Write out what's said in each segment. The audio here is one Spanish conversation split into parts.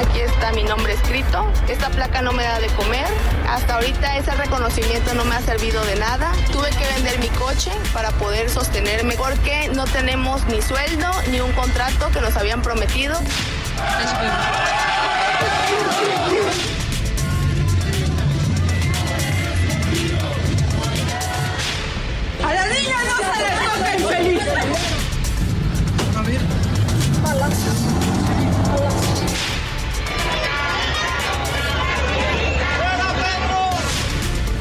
Aquí está mi nombre escrito, esta placa no me da de comer, hasta ahorita ese reconocimiento no me ha servido de nada, tuve que vender mi coche para poder sostenerme porque no tenemos ni sueldo ni un contrato que nos habían prometido. A la niña no se le toca el feliz. A ver, palacio.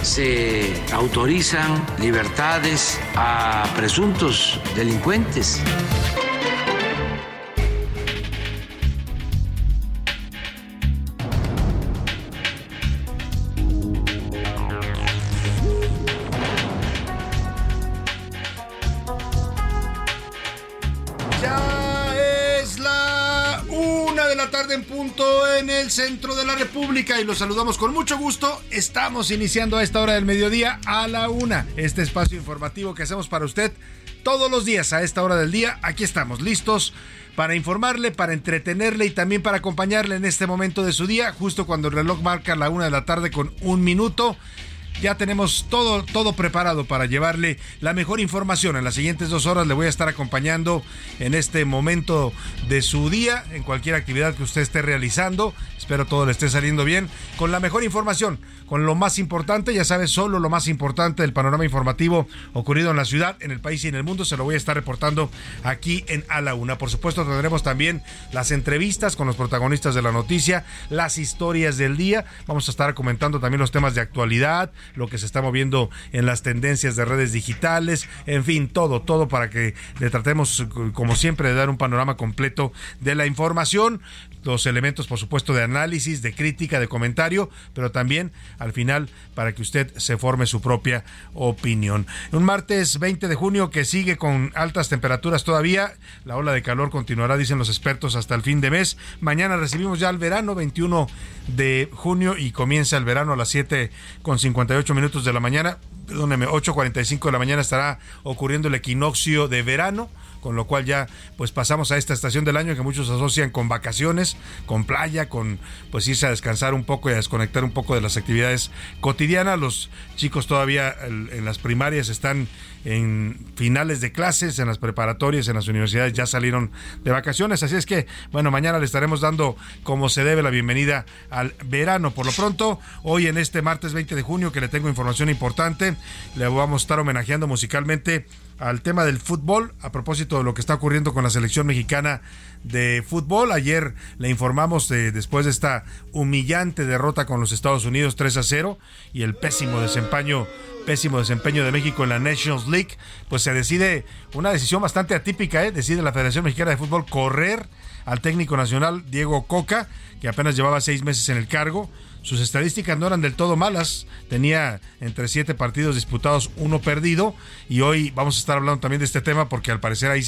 Se autorizan libertades a presuntos delincuentes. En el centro de la República y los saludamos con mucho gusto. Estamos iniciando a esta hora del mediodía a la una. Este espacio informativo que hacemos para usted todos los días a esta hora del día. Aquí estamos listos para informarle, para entretenerle y también para acompañarle en este momento de su día, justo cuando el reloj marca la 1:00 p.m. con 1 minuto. Ya tenemos todo preparado para llevarle la mejor información. En las siguientes 2 horas le voy a estar acompañando en este momento de su día, en cualquier actividad que usted esté realizando. Espero todo le esté saliendo bien, con la mejor información, con lo más importante. Ya sabes, solo lo más importante del panorama informativo ocurrido en la ciudad, en el país y en el mundo. Se lo voy a estar reportando aquí en A la Una. Por supuesto, tendremos también las entrevistas con los protagonistas de la noticia, las historias del día. Vamos a estar comentando también los temas de actualidad, lo que se está moviendo en las tendencias de redes digitales, en fin, todo para que le tratemos, como siempre, de dar un panorama completo de la información, los elementos, por supuesto, de análisis, de crítica, de comentario, pero también, al final, para que usted se forme su propia opinión. Un martes 20 de junio que sigue con altas temperaturas todavía, la ola de calor continuará, dicen los expertos, hasta el fin de mes. Mañana recibimos ya el verano, 21 de junio, y comienza el verano a las 7:58 de la mañana, 8:45 de la mañana estará ocurriendo el equinoccio de verano, con lo cual ya pues pasamos a esta estación del año que muchos asocian con vacaciones, con playa, con pues irse a descansar un poco y a desconectar un poco de las actividades cotidianas. Los chicos todavía en las primarias están en finales de clases, en las preparatorias, en las universidades ya salieron de vacaciones, así es que bueno, mañana le estaremos dando como se debe la bienvenida al verano. Por lo pronto, hoy en este martes 20 de junio que le tengo información importante, le vamos a estar homenajeando musicalmente al tema del fútbol, a propósito de lo que está ocurriendo con la selección mexicana de fútbol. Ayer le informamos después de esta humillante derrota con los Estados Unidos 3-0 y el pésimo desempeño de México en la Nations League, pues se decide una decisión bastante atípica, decide la Federación Mexicana de Fútbol correr al técnico nacional Diego Cocca, que apenas llevaba 6 meses en el cargo. Sus estadísticas no eran del todo malas, tenía entre 7 partidos disputados, 1 perdido, y hoy vamos a estar hablando también de este tema porque al parecer ahí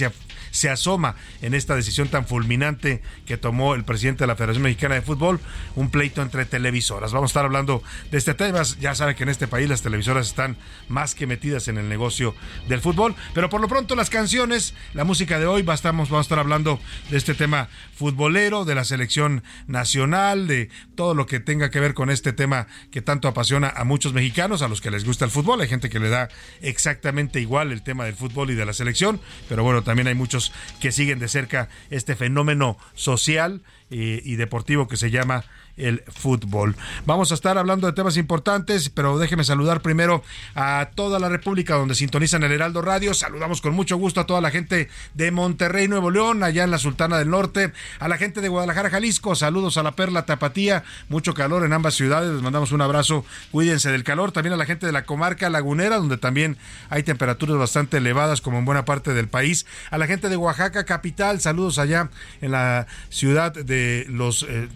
se asoma en esta decisión tan fulminante que tomó el presidente de la Federación Mexicana de Fútbol, un pleito entre televisoras. Vamos a estar hablando de este tema, ya saben que en este país las televisoras están más que metidas en el negocio del fútbol, pero por lo pronto las canciones, la música de hoy, vamos a estar hablando de este tema futbolero, de la selección nacional, de todo lo que tenga que ver con este tema que tanto apasiona a muchos mexicanos, a los que les gusta el fútbol. Hay gente que le da exactamente igual el tema del fútbol y de la selección, pero bueno, también hay muchos que siguen de cerca este fenómeno social y deportivo que se llama el fútbol. Vamos a estar hablando de temas importantes, pero déjeme saludar primero a toda la República donde sintonizan el Heraldo Radio. Saludamos con mucho gusto a toda la gente de Monterrey, Nuevo León, allá en la Sultana del Norte, a la gente de Guadalajara, Jalisco, saludos a la Perla Tapatía, mucho calor en ambas ciudades, les mandamos un abrazo, cuídense del calor. También a la gente de la comarca lagunera, donde también hay temperaturas bastante elevadas como en buena parte del país, a la gente de Oaxaca capital, saludos allá en la ciudad de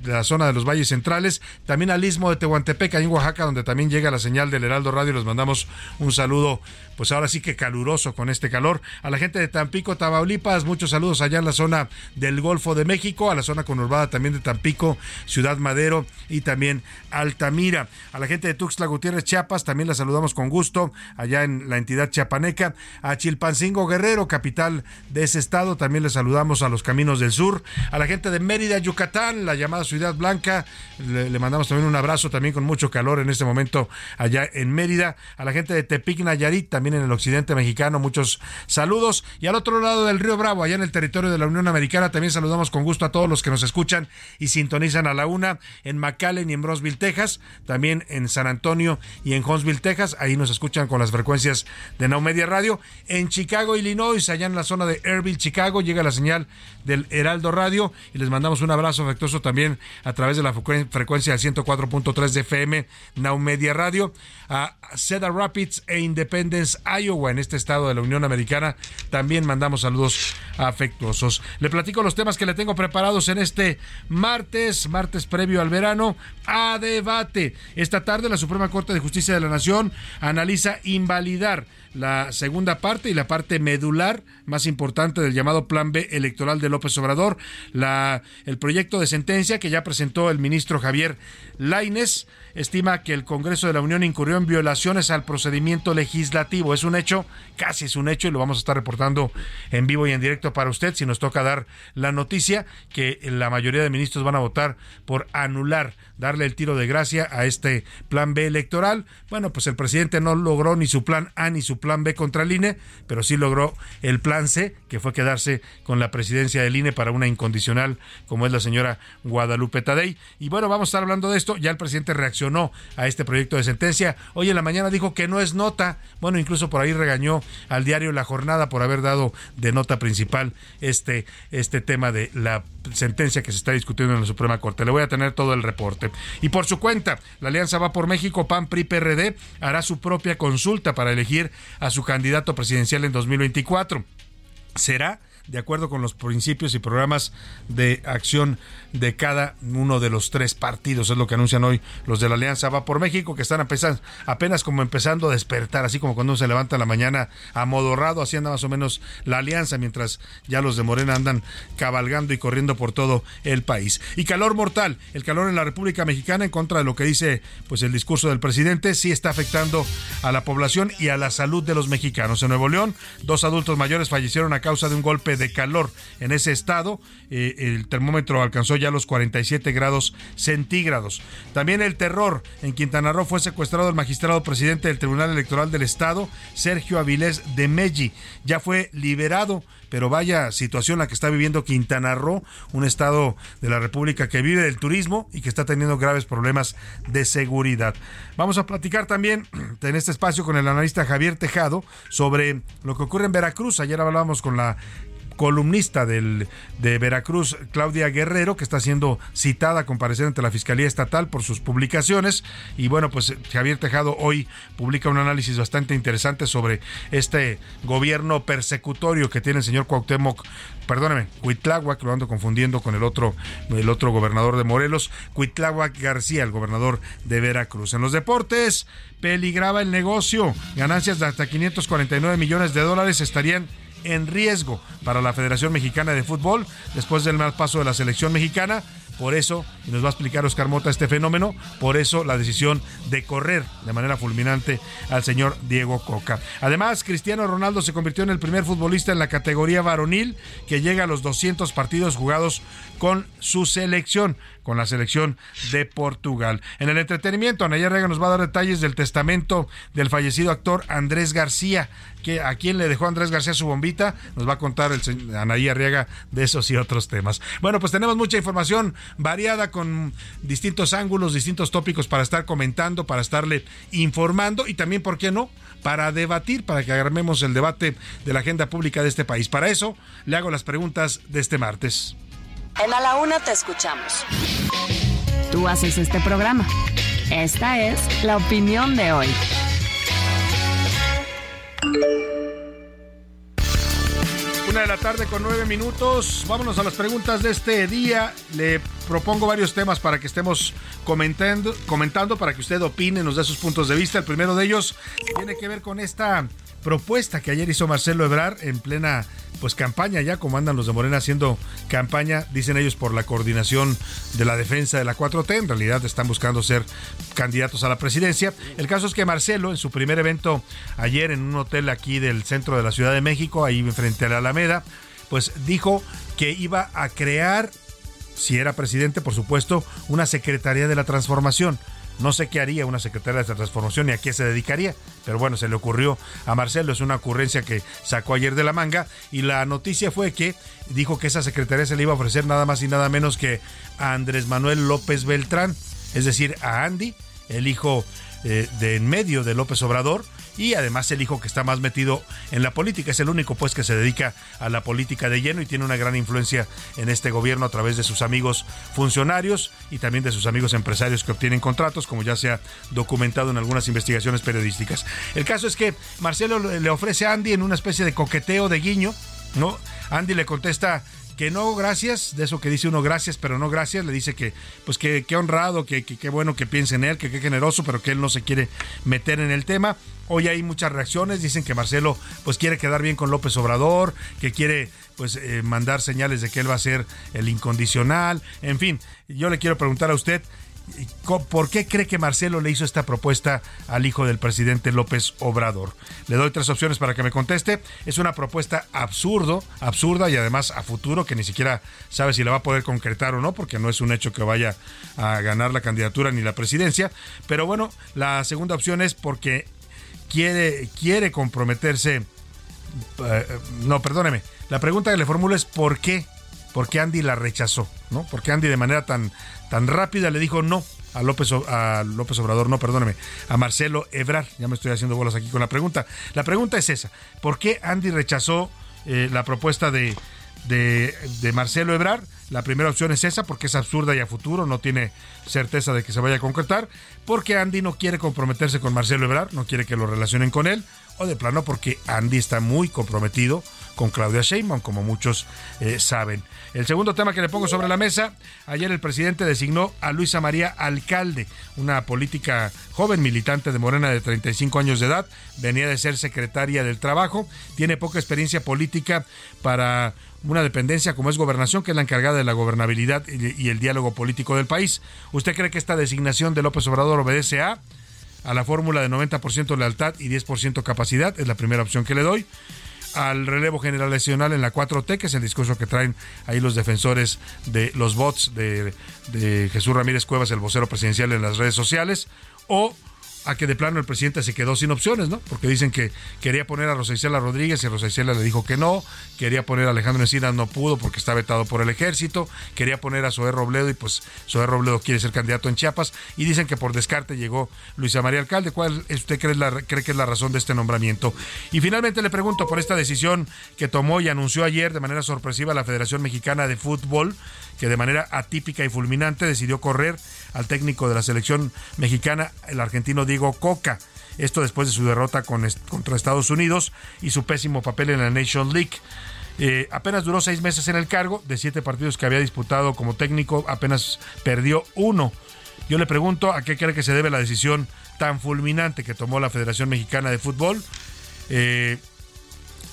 la zona de los valles centrales, también al istmo de Tehuantepec, ahí en Oaxaca, donde también llega la señal del Heraldo Radio, les mandamos un saludo, pues ahora sí que caluroso con este calor, a la gente de Tampico, Tamaulipas, muchos saludos allá en la zona del Golfo de México, a la zona conurbada también de Tampico, Ciudad Madero y también Altamira, a la gente de Tuxtla Gutiérrez, Chiapas, también la saludamos con gusto, allá en la entidad chiapaneca, a Chilpancingo, Guerrero, capital de ese estado, también le saludamos a los Caminos del Sur, a la gente de Mérida, Yucatán, la llamada Ciudad Blanca, le mandamos también un abrazo, también con mucho calor en este momento allá en Mérida, a la gente de Tepic, Nayarit, también en el occidente mexicano, muchos saludos, y al otro lado del Río Bravo, allá en el territorio de la Unión Americana, también saludamos con gusto a todos los que nos escuchan y sintonizan a la una, en McAllen y en Brosville, Texas, también en San Antonio y en Huntsville, Texas, ahí nos escuchan con las frecuencias de Now Media Radio, en Chicago, Illinois, allá en la zona de Airville, Chicago, llega la señal del Heraldo Radio, y les mandamos un abrazo afectuoso también a través de la frecuencia del 104.3 de FM Now Media Radio, a Cedar Rapids e Independence, Iowa, en este estado de la Unión Americana, también mandamos saludos afectuosos. Le platico los temas que le tengo preparados en este martes previo al verano, a debate. Esta tarde la Suprema Corte de Justicia de la Nación analiza invalidar la segunda parte y la parte medular más importante del llamado Plan B electoral de López Obrador, el proyecto de sentencia que ya presentó el ministro Javier Laynez estima que el Congreso de la Unión incurrió en violaciones al procedimiento legislativo. Es un hecho, casi es un hecho, y lo vamos a estar reportando en vivo y en directo para usted, si nos toca dar la noticia, que la mayoría de ministros van a votar por anular, darle el tiro de gracia a este plan B electoral. Bueno, pues el presidente no logró ni su plan A ni su plan B contra el INE, pero sí logró el plan C, que fue quedarse con la presidencia del INE para una incondicional como es la señora Guadalupe Tadei. Y bueno, vamos a estar hablando de esto. Ya el presidente reaccionó a este proyecto de sentencia. Hoy en la mañana dijo que no es nota. Bueno, incluso por ahí regañó al diario La Jornada por haber dado de nota principal este tema de la sentencia que se está discutiendo en la Suprema Corte. Le voy a tener todo el reporte. Y por su cuenta, la Alianza Va por México, PAN, PRI, PRD, hará su propia consulta para elegir a su candidato presidencial en 2024. Será de acuerdo con los principios y programas de acción de cada uno de los tres partidos, es lo que anuncian hoy los de la Alianza Va por México, que están apenas como empezando a despertar, así como cuando uno se levanta en la mañana amodorrado, así anda más o menos la Alianza, mientras ya los de Morena andan cabalgando y corriendo por todo el país. Y calor mortal, el calor en la República Mexicana, en contra de lo que dice pues el discurso del presidente, sí está afectando a la población y a la salud de los mexicanos. En Nuevo León, 2 adultos mayores fallecieron a causa de un golpe de calor en ese estado. El termómetro alcanzó ya los 47 grados centígrados. También el terror. En Quintana Roo fue secuestrado el magistrado presidente del Tribunal Electoral del Estado, Sergio Avilés de Meji. Ya fue liberado, pero vaya situación la que está viviendo Quintana Roo, un estado de la República que vive del turismo y que está teniendo graves problemas de seguridad. Vamos a platicar también en este espacio con el analista Javier Tejado sobre lo que ocurre en Veracruz. Ayer hablábamos con la columnista de Veracruz, Claudia Guerrero, que está siendo citada a comparecer ante la Fiscalía Estatal por sus publicaciones, y bueno, pues Javier Tejado hoy publica un análisis bastante interesante sobre este gobierno persecutorio que tiene el señor Cuitláhuac, lo ando confundiendo con el otro gobernador de Morelos, Cuitláhuac García, el gobernador de Veracruz. En los deportes, peligraba el negocio, ganancias de hasta $549 millones estarían en riesgo para la Federación Mexicana de Fútbol después del mal paso de la selección mexicana. Por eso, y nos va a explicar Oscar Mota este fenómeno, por eso la decisión de correr de manera fulminante al señor Diego Cocca. Además, Cristiano Ronaldo se convirtió en el primer futbolista en la categoría varonil que llega a los 200 partidos jugados con su selección, con la selección de Portugal. En el entretenimiento, Anaya Rega nos va a dar detalles del testamento del fallecido actor Andrés García, que a quien le dejó Andrés García su bombita. Nos va a contar Anaya Rega de esos y otros temas. Bueno, pues tenemos mucha información variada, con distintos ángulos, distintos tópicos para estar comentando, para estarle informando y también, ¿por qué no?, para debatir, para que agarremos el debate de la agenda pública de este país. Para eso, le hago las preguntas de este martes. En A la Una te escuchamos. Tú haces este programa. Esta es la opinión de hoy. Una de la tarde con 9 minutos. Vámonos a las preguntas de este día. Le propongo varios temas para que estemos comentando, para que usted opine, nos dé sus puntos de vista. El primero de ellos tiene que ver con esta propuesta que ayer hizo Marcelo Ebrard en plena campaña, ya como andan los de Morena haciendo campaña, dicen ellos, por la coordinación de la defensa de la 4T. En realidad están buscando ser candidatos a la presidencia. El caso es que Marcelo, en su primer evento ayer en un hotel aquí del centro de la Ciudad de México, ahí frente a la Alameda, pues dijo que iba a crear, si era presidente, por supuesto, una Secretaría de la Transformación. No sé qué haría una secretaria de transformación ni a qué se dedicaría, pero bueno, se le ocurrió a Marcelo, es una ocurrencia que sacó ayer de la manga, y la noticia fue que dijo que esa secretaría se le iba a ofrecer nada más y nada menos que a Andrés Manuel López Beltrán, es decir, a Andy, el hijo de en medio de López Obrador, y además el hijo que está más metido en la política, es el único pues que se dedica a la política de lleno y tiene una gran influencia en este gobierno a través de sus amigos funcionarios y también de sus amigos empresarios que obtienen contratos, como ya se ha documentado en algunas investigaciones periodísticas. El caso es que Marcelo le ofrece a Andy en una especie de coqueteo, de guiño, ¿no? Andy le contesta que no, gracias, de eso que dice uno, gracias, pero no gracias. Le dice que pues que honrado, que bueno que piense en él, que generoso, pero que él no se quiere meter en el tema. Hoy hay muchas reacciones, dicen que Marcelo pues quiere quedar bien con López Obrador, que quiere pues mandar señales de que él va a ser el incondicional. En fin, yo le quiero preguntar a usted, ¿por qué cree que Marcelo le hizo esta propuesta al hijo del presidente López Obrador? Le doy 3 opciones para que me conteste. Es una propuesta absurda y además a futuro, que ni siquiera sabe si la va a poder concretar o no, porque no es un hecho que vaya a ganar la candidatura ni la presidencia. Pero bueno, la segunda opción es porque quiere comprometerse. La pregunta que le formulo es ¿por qué? Porque Andy la rechazó, ¿no? Porque Andy de manera tan rápida le dijo no a Marcelo Ebrard. Ya me estoy haciendo bolas aquí con la pregunta. La pregunta es esa: ¿por qué Andy rechazó la propuesta de Marcelo Ebrard? La primera opción es esa, porque es absurda y a futuro, no tiene certeza de que se vaya a concretar, porque Andy no quiere comprometerse con Marcelo Ebrard, no quiere que lo relacionen con él, o de plano porque Andy está muy comprometido con Claudia Sheinbaum, como muchos saben. El segundo tema que le pongo sobre la mesa: ayer el presidente designó a Luisa María Alcalde, una política joven militante de Morena de 35 años de edad, venía de ser secretaria del Trabajo, tiene poca experiencia política para una dependencia como es Gobernación, que es la encargada de la gobernabilidad y el diálogo político del país. ¿Usted cree que esta designación de López Obrador obedece a la fórmula de 90% lealtad y 10% capacidad? Es la primera opción que le doy. Al relevo generacional en la 4T, que es el discurso que traen ahí los defensores de los bots de Jesús Ramírez Cuevas, el vocero presidencial, en las redes sociales, o a que de plano el presidente se quedó sin opciones, ¿no? Porque dicen que quería poner a Rosa Isela Rodríguez y Rosa Isela le dijo que no, quería poner a Alejandro Encinas, no pudo porque está vetado por el Ejército, quería poner a Zoé Robledo y pues Zoé Robledo quiere ser candidato en Chiapas, y dicen que por descarte llegó Luisa María Alcalde. ¿Cuál usted cree que es la razón de este nombramiento? Y finalmente le pregunto por esta decisión que tomó y anunció ayer de manera sorpresiva la Federación Mexicana de Fútbol, que de manera atípica y fulminante decidió correr al técnico de la selección mexicana, el argentino Diego Cocca. Esto después de su derrota contra Estados Unidos y su pésimo papel en la Nations League. Apenas duró 6 meses en el cargo. De 7 partidos que había disputado como técnico, apenas perdió 1. Yo le pregunto, ¿a qué cree que se debe la decisión tan fulminante que tomó la Federación Mexicana de Fútbol?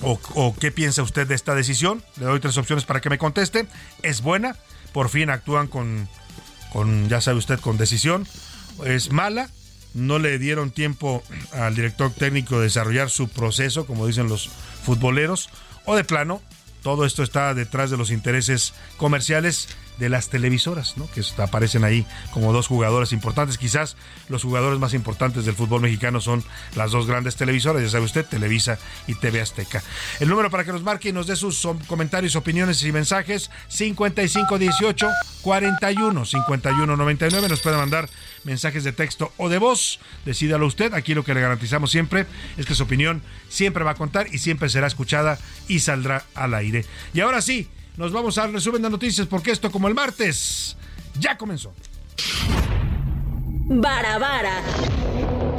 ¿O qué piensa usted de esta decisión? Le doy 3 opciones para que me conteste. ¿Es buena? Por fin actúan con ya sabe usted, con decisión. ¿Es mala? No le dieron tiempo al director técnico de desarrollar su proceso, como dicen los futboleros, o de plano, todo esto está detrás de los intereses comerciales de las televisoras, ¿no? Que aparecen ahí como dos jugadores importantes. Quizás los jugadores más importantes del fútbol mexicano son las dos grandes televisoras, ya sabe usted, Televisa y TV Azteca. El número para que nos marque y nos dé sus comentarios, opiniones y mensajes, 5518-415199. Nos puede mandar mensajes de texto o de voz, decídalo usted. Aquí lo que le garantizamos siempre es que su opinión siempre va a contar y siempre será escuchada y saldrá al aire. Y ahora sí, nos vamos al resumen de noticias, porque esto, como el martes, ya comenzó. Vara, vara.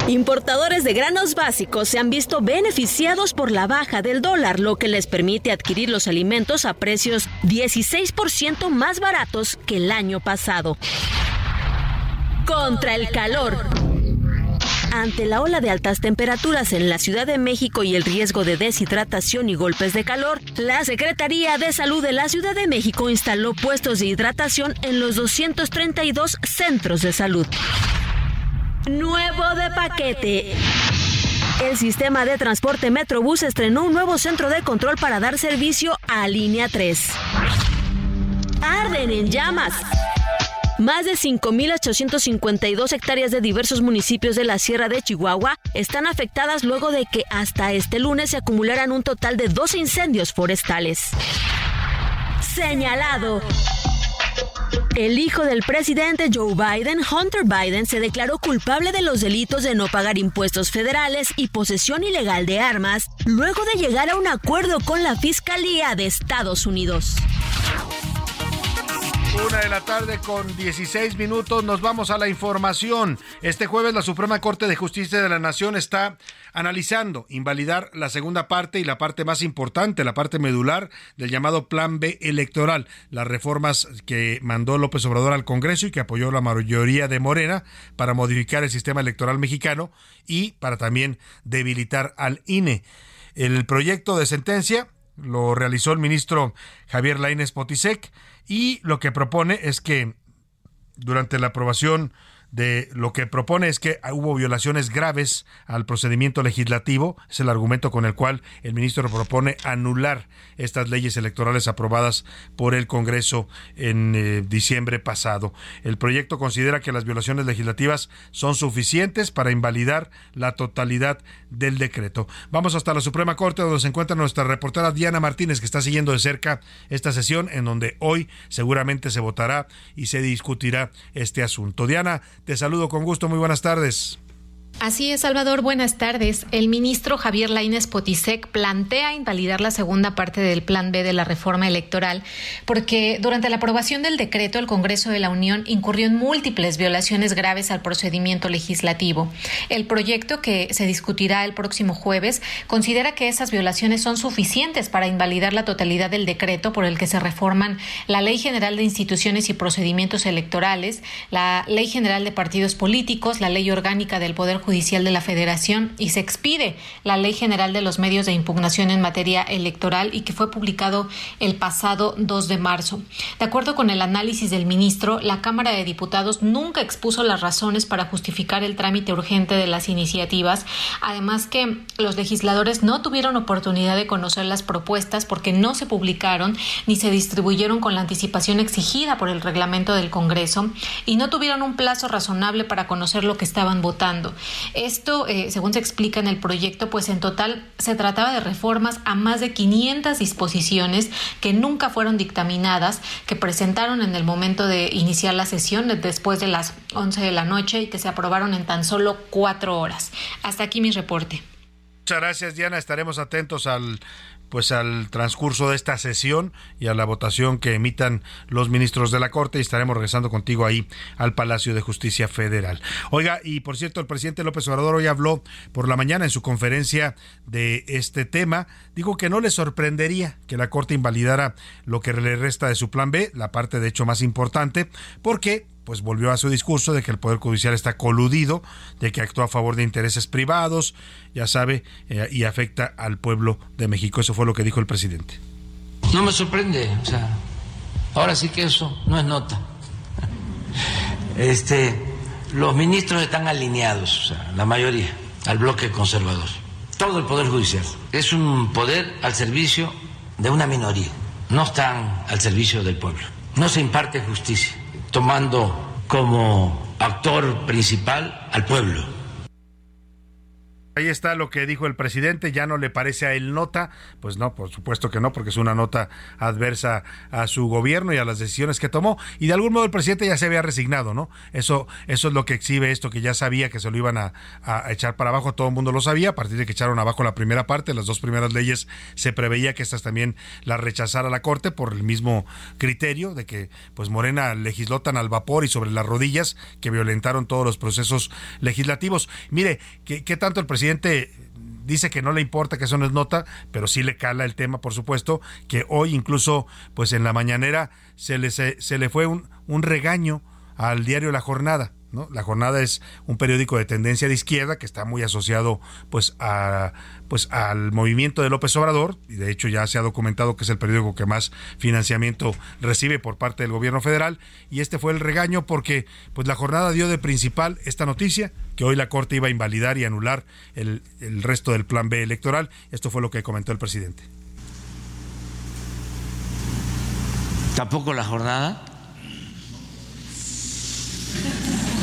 Importadores de granos básicos se han visto beneficiados por la baja del dólar, lo que les permite adquirir los alimentos a precios 16% más baratos que el año pasado. Contra el calor. Ante la ola de altas temperaturas en la Ciudad de México y el riesgo de deshidratación y golpes de calor, la Secretaría de Salud de la Ciudad de México instaló puestos de hidratación en los 232 centros de salud. Nuevo de paquete. El sistema de transporte Metrobús estrenó un nuevo centro de control para dar servicio a Línea 3. Arden en llamas. Más de 5.852 hectáreas de diversos municipios de la Sierra de Chihuahua están afectadas luego de que hasta este lunes se acumularan un total de 12 incendios forestales. Señalado. El hijo del presidente Joe Biden, Hunter Biden, se declaró culpable de los delitos de no pagar impuestos federales y posesión ilegal de armas, luego de llegar a un acuerdo con la Fiscalía de Estados Unidos. 1:16 p.m, nos vamos a la información. Este jueves la Suprema Corte de Justicia de la Nación está analizando invalidar la segunda parte y la parte más importante, la parte medular del llamado Plan B electoral, las reformas que mandó López Obrador al Congreso y que apoyó la mayoría de Morena para modificar el sistema electoral mexicano y para también debilitar al INE. El proyecto de sentencia lo realizó el ministro Javier Laynez Potisek, y lo que propone es que durante la aprobación de lo que propone es que hubo violaciones graves al procedimiento legislativo. Es el argumento con el cual el ministro propone anular estas leyes electorales aprobadas por el Congreso en diciembre pasado. El proyecto considera que las violaciones legislativas son suficientes para invalidar la totalidad del decreto. Vamos hasta la Suprema Corte, donde se encuentra nuestra reportera Diana Martínez, que está siguiendo de cerca esta sesión, en donde hoy seguramente se votará y se discutirá este asunto. Diana, te saludo con gusto, muy buenas tardes. Así es, Salvador, buenas tardes. El ministro Javier Laynez Potisek plantea invalidar la segunda parte del Plan B de la reforma electoral porque durante la aprobación del decreto el Congreso de la Unión incurrió en múltiples violaciones graves al procedimiento legislativo. El proyecto, que se discutirá el próximo jueves, considera que esas violaciones son suficientes para invalidar la totalidad del decreto por el que se reforman la Ley General de Instituciones y Procedimientos Electorales, la Ley General de Partidos Políticos, la Ley Orgánica del Poder Judicial de la Federación, y se expide la Ley General de los Medios de Impugnación en Materia Electoral, y que fue publicado el pasado 2 de marzo. De acuerdo con el análisis del ministro, la Cámara de Diputados nunca expuso las razones para justificar el trámite urgente de las iniciativas, además que los legisladores no tuvieron oportunidad de conocer las propuestas porque no se publicaron ni se distribuyeron con la anticipación exigida por el reglamento del Congreso, y no tuvieron un plazo razonable para conocer lo que estaban votando. Esto, según se explica en el proyecto, pues en total se trataba de reformas a más de 500 disposiciones que nunca fueron dictaminadas, que presentaron en el momento de iniciar la sesión después de las 11 de la noche y que se aprobaron en tan solo 4 horas. Hasta aquí mi reporte. Muchas gracias, Diana. Estaremos atentos al transcurso de esta sesión y a la votación que emitan los ministros de la Corte, y estaremos regresando contigo ahí al Palacio de Justicia Federal. Oiga, y por cierto, el presidente López Obrador hoy habló por la mañana en su conferencia de este tema. Dijo que no le sorprendería que la Corte invalidara lo que le resta de su Plan B, la parte de hecho más importante, porque pues volvió a su discurso de que el Poder Judicial está coludido, de que actúa a favor de intereses privados, ya sabe, y afecta al pueblo de México. Eso fue lo que dijo el presidente. No me sorprende, o sea, ahora sí que eso no es nota. Los ministros están alineados, o sea, la mayoría, al bloque conservador. Todo el Poder Judicial es un poder al servicio de una minoría, no están al servicio del pueblo. No se imparte justicia tomando como actor principal al pueblo. Ahí está lo que dijo el presidente, ya no le parece a él nota, pues no, por supuesto que no, porque es una nota adversa a su gobierno y a las decisiones que tomó, y de algún modo el presidente ya se había resignado, ¿no? Eso es lo que exhibe esto, que ya sabía que se lo iban a echar para abajo, todo el mundo lo sabía, a partir de que echaron abajo la primera parte, las dos primeras leyes, se preveía que estas también las rechazara la Corte por el mismo criterio de que pues Morena legisló tan al vapor y sobre las rodillas que violentaron todos los procesos legislativos. Mire, ¿qué tanto el presidente dice que no le importa, que eso no es nota, pero sí le cala el tema, por supuesto, que hoy incluso pues en la mañanera se le fue un regaño al diario La Jornada, ¿no? La Jornada es un periódico de tendencia de izquierda que está muy asociado al movimiento de López Obrador, y de hecho ya se ha documentado que es el periódico que más financiamiento recibe por parte del gobierno federal, y este fue el regaño porque pues La Jornada dio de principal esta noticia, que hoy la Corte iba a invalidar y anular el resto del plan B electoral. Esto fue lo que comentó el presidente. Tampoco La Jornada.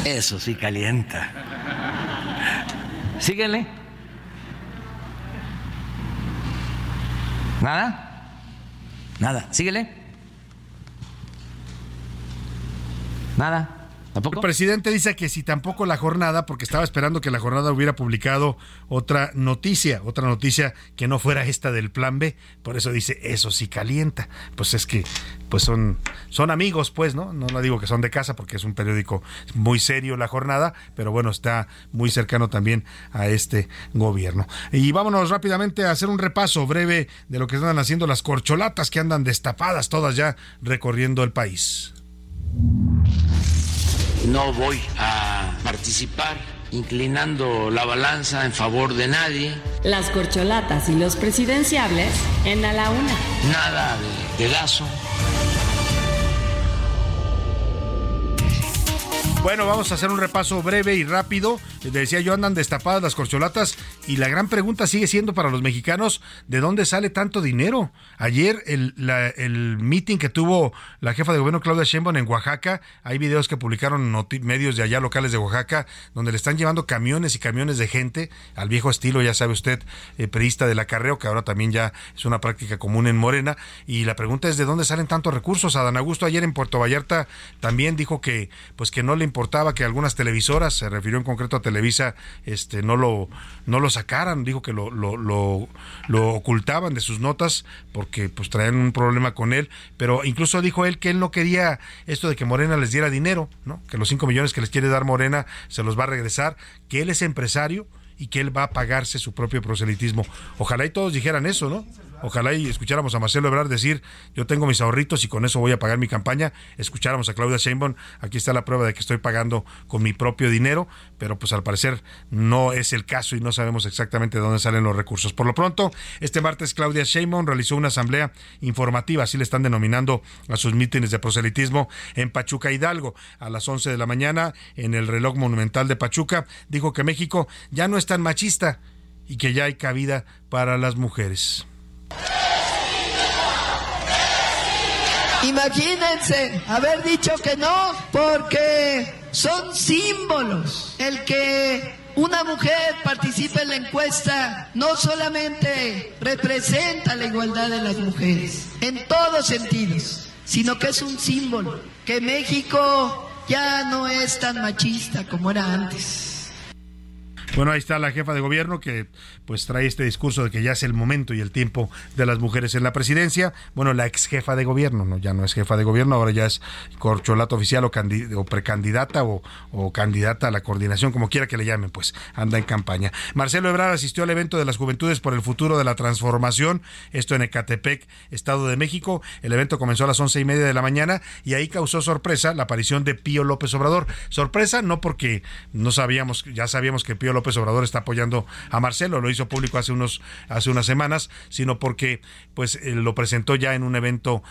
Eso sí calienta. Síguele. ¿Nada? Nada. Síguele. Nada. ¿Tampoco? El presidente dice que si tampoco La Jornada, porque estaba esperando que La Jornada hubiera publicado otra noticia que no fuera esta del plan B, por eso dice, eso sí calienta. Pues es que pues son amigos, pues, ¿no? No le digo que son de casa porque es un periódico muy serio La Jornada, pero bueno, está muy cercano también a este gobierno. Y vámonos rápidamente a hacer un repaso breve de lo que están haciendo las corcholatas que andan destapadas todas ya recorriendo el país. No voy a participar inclinando la balanza en favor de nadie. Las corcholatas y los presidenciables en A la Una. Nada de lazo. Bueno, vamos a hacer un repaso breve y rápido. Les decía yo, andan destapadas las corcholatas y la gran pregunta sigue siendo para los mexicanos, ¿de dónde sale tanto dinero? Ayer el meeting que tuvo la jefa de gobierno Claudia Sheinbaum en Oaxaca, hay videos que publicaron medios de allá locales de Oaxaca, donde le están llevando camiones y camiones de gente, al viejo estilo, ya sabe usted, priista del acarreo, que ahora también ya es una práctica común en Morena, y la pregunta es ¿de dónde salen tantos recursos? Adán Augusto ayer en Puerto Vallarta también dijo que pues que no le importaba que algunas televisoras, se refirió en concreto a Televisa, no lo sacaran, dijo que lo ocultaban de sus notas porque pues traían un problema con él, pero incluso dijo él que él no quería esto de que Morena les diera dinero, ¿no? Que los 5 millones que les quiere dar Morena se los va a regresar, que él es empresario y que él va a pagarse su propio proselitismo. Ojalá y todos dijeran eso, ¿no? Ojalá y escucháramos a Marcelo Ebrard decir, yo tengo mis ahorritos y con eso voy a pagar mi campaña. Escucháramos a Claudia Sheinbaum, aquí está la prueba de que estoy pagando con mi propio dinero, pero pues al parecer no es el caso y no sabemos exactamente de dónde salen los recursos. Por lo pronto, este martes Claudia Sheinbaum realizó una asamblea informativa, así le están denominando a sus mítines de proselitismo en Pachuca, Hidalgo, a las 11 de la mañana en el reloj monumental de Pachuca. Dijo que México ya no es tan machista y que ya hay cabida para las mujeres. Imagínense haber dicho que no, porque son símbolos. El que una mujer participe en la encuesta no solamente representa la igualdad de las mujeres en todos sentidos, sino que es un símbolo, que México ya no es tan machista como era antes. Bueno, ahí está la jefa de gobierno que pues trae este discurso de que ya es el momento y el tiempo de las mujeres en la presidencia. Bueno, la ex jefa de gobierno, no, ya no es jefa de gobierno, ahora ya es corcholata oficial o precandidata o candidata a la coordinación, como quiera que le llamen, pues anda en campaña. Marcelo Ebrard asistió al evento de las Juventudes por el Futuro de la Transformación, esto en Ecatepec, Estado de México. El evento comenzó a las 11:30 de la mañana y ahí causó sorpresa la aparición de Pío López Obrador. Sorpresa no porque no sabíamos, ya sabíamos que Pío López Obrador está apoyando a Marcelo, lo hizo público hace unas semanas, sino porque pues lo presentó ya en un evento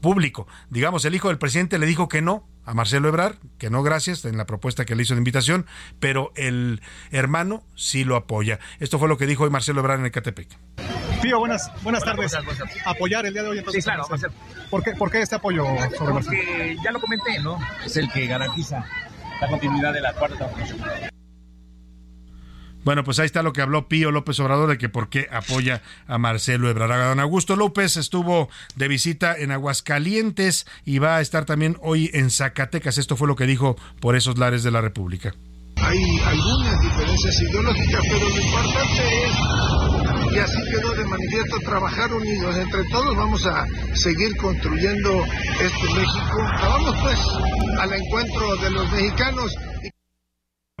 público. Digamos, el hijo del presidente le dijo que no a Marcelo Ebrard, que no gracias, en la propuesta que le hizo de invitación, pero el hermano sí lo apoya. Esto fue lo que dijo hoy Marcelo Ebrard en Ecatepec. Pío, buenas tardes. ¿Apoyar el día de hoy entonces? Sí, claro, Marcelo. ¿Por qué este apoyo sobre Marcelo? Porque ya lo comenté, ¿no? Es el que garantiza la continuidad de la cuarta transformación. Bueno, pues ahí está lo que habló Pío López Obrador de que por qué apoya a Marcelo Ebrard. Don Augusto López estuvo de visita en Aguascalientes y va a estar también hoy en Zacatecas. Esto fue lo que dijo por esos lares de la República. Hay algunas diferencias ideológicas, pero lo importante es, y así quedó de manifiesto, trabajar unidos. Entre todos vamos a seguir construyendo este México. Vamos pues al encuentro de los mexicanos.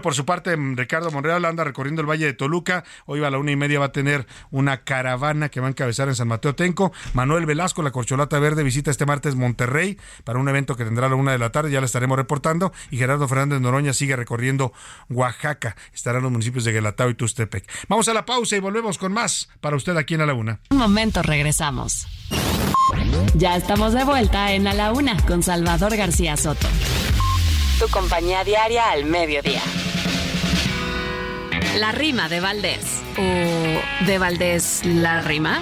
Por su parte, Ricardo Monreal anda recorriendo el Valle de Toluca. Hoy a la 1:30 va a tener una caravana que va a encabezar en San Mateo Tenco. Manuel Velasco, la corcholata verde, visita este martes Monterrey para un evento que tendrá a la 1:00 p.m, ya la estaremos reportando. Y Gerardo Fernández Noroña sigue recorriendo Oaxaca. Estarán los municipios de Guelatao y Tuxtepec. Vamos a la pausa y volvemos con más para usted aquí en A la Una. Un momento, regresamos. Ya estamos de vuelta en A la Una con Salvador García Soto. Tu compañía diaria al mediodía. La rima de Valdés. ¿O de Valdés la rima?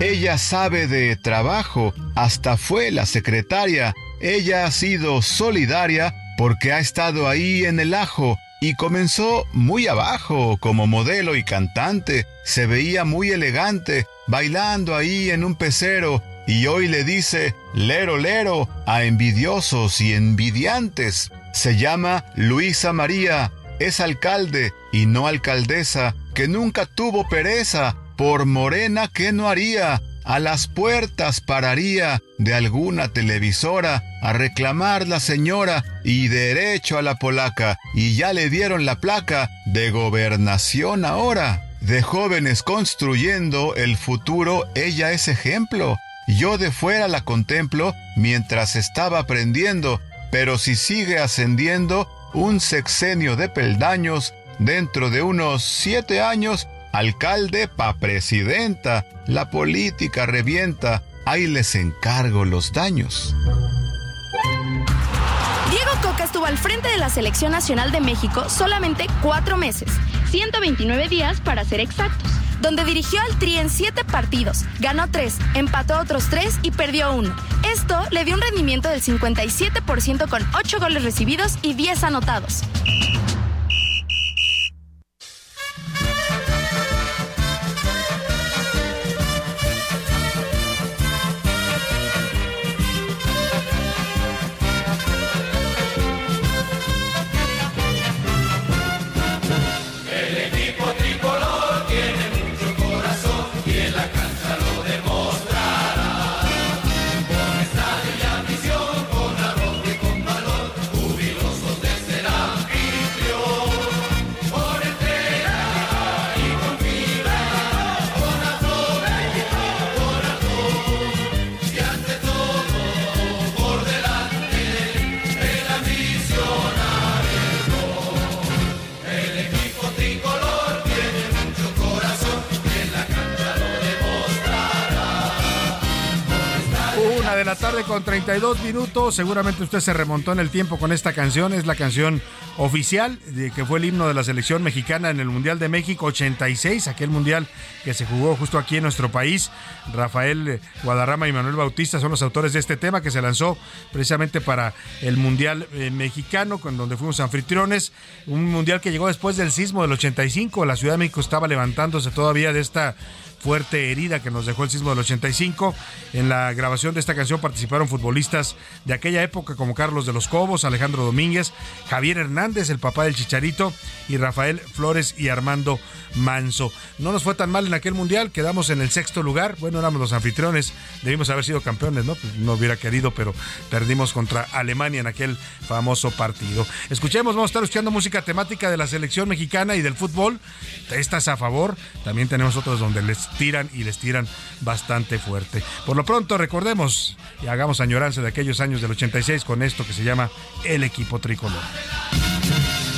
Ella sabe de trabajo, hasta fue la secretaria. Ella ha sido solidaria porque ha estado ahí en el ajo y comenzó muy abajo como modelo y cantante. Se veía muy elegante, bailando ahí en un pecero. Y hoy le dice lero lero a envidiosos y envidiantes. Se llama Luisa María, es alcalde y no alcaldesa, que nunca tuvo pereza, por Morena que no haría, a las puertas pararía de alguna televisora a reclamar la señora y derecho a la polaca, y ya le dieron la placa de gobernación ahora. De jóvenes construyendo el futuro, ella es ejemplo. Yo de fuera la contemplo mientras estaba aprendiendo, pero si sigue ascendiendo un sexenio de peldaños, dentro de unos 7 años, alcalde pa' presidenta, la política revienta, ahí les encargo los daños. Diego Cocca estuvo al frente de la Selección Nacional de México solamente 4 meses, 129 días para ser exactos, donde dirigió al Tri en 7 partidos, ganó 3, empató otros 3 y perdió 1. Esto le dio un rendimiento del 57% con 8 goles recibidos y 10 anotados. La tarde con 32 minutos, seguramente usted se remontó en el tiempo con esta canción, es la canción oficial de que fue el himno de la selección mexicana en el Mundial de México 86, aquel Mundial que se jugó justo aquí en nuestro país. Rafael Guadarrama y Manuel Bautista son los autores de este tema que se lanzó precisamente para el Mundial mexicano, con donde fuimos anfitriones, un Mundial que llegó después del sismo del 85, la Ciudad de México estaba levantándose todavía de esta fuerte herida que nos dejó el sismo del 85. En la grabación de esta canción participaron futbolistas de aquella época como Carlos de los Cobos, Alejandro Domínguez, Javier Hernández, el papá del Chicharito, y Rafael Flores y Armando Manso. No nos fue tan mal en aquel mundial, quedamos en el 6º lugar. Bueno, éramos los anfitriones, debimos haber sido campeones, ¿no? Pues no hubiera querido, pero perdimos contra Alemania en aquel famoso partido. Escuchemos, vamos a estar escuchando música temática de la selección mexicana y del fútbol. Estás a favor, también tenemos otros donde les tiran bastante fuerte. Por lo pronto, recordemos y hagamos añoranza de aquellos años del 86 con esto que se llama El Equipo Tricolor.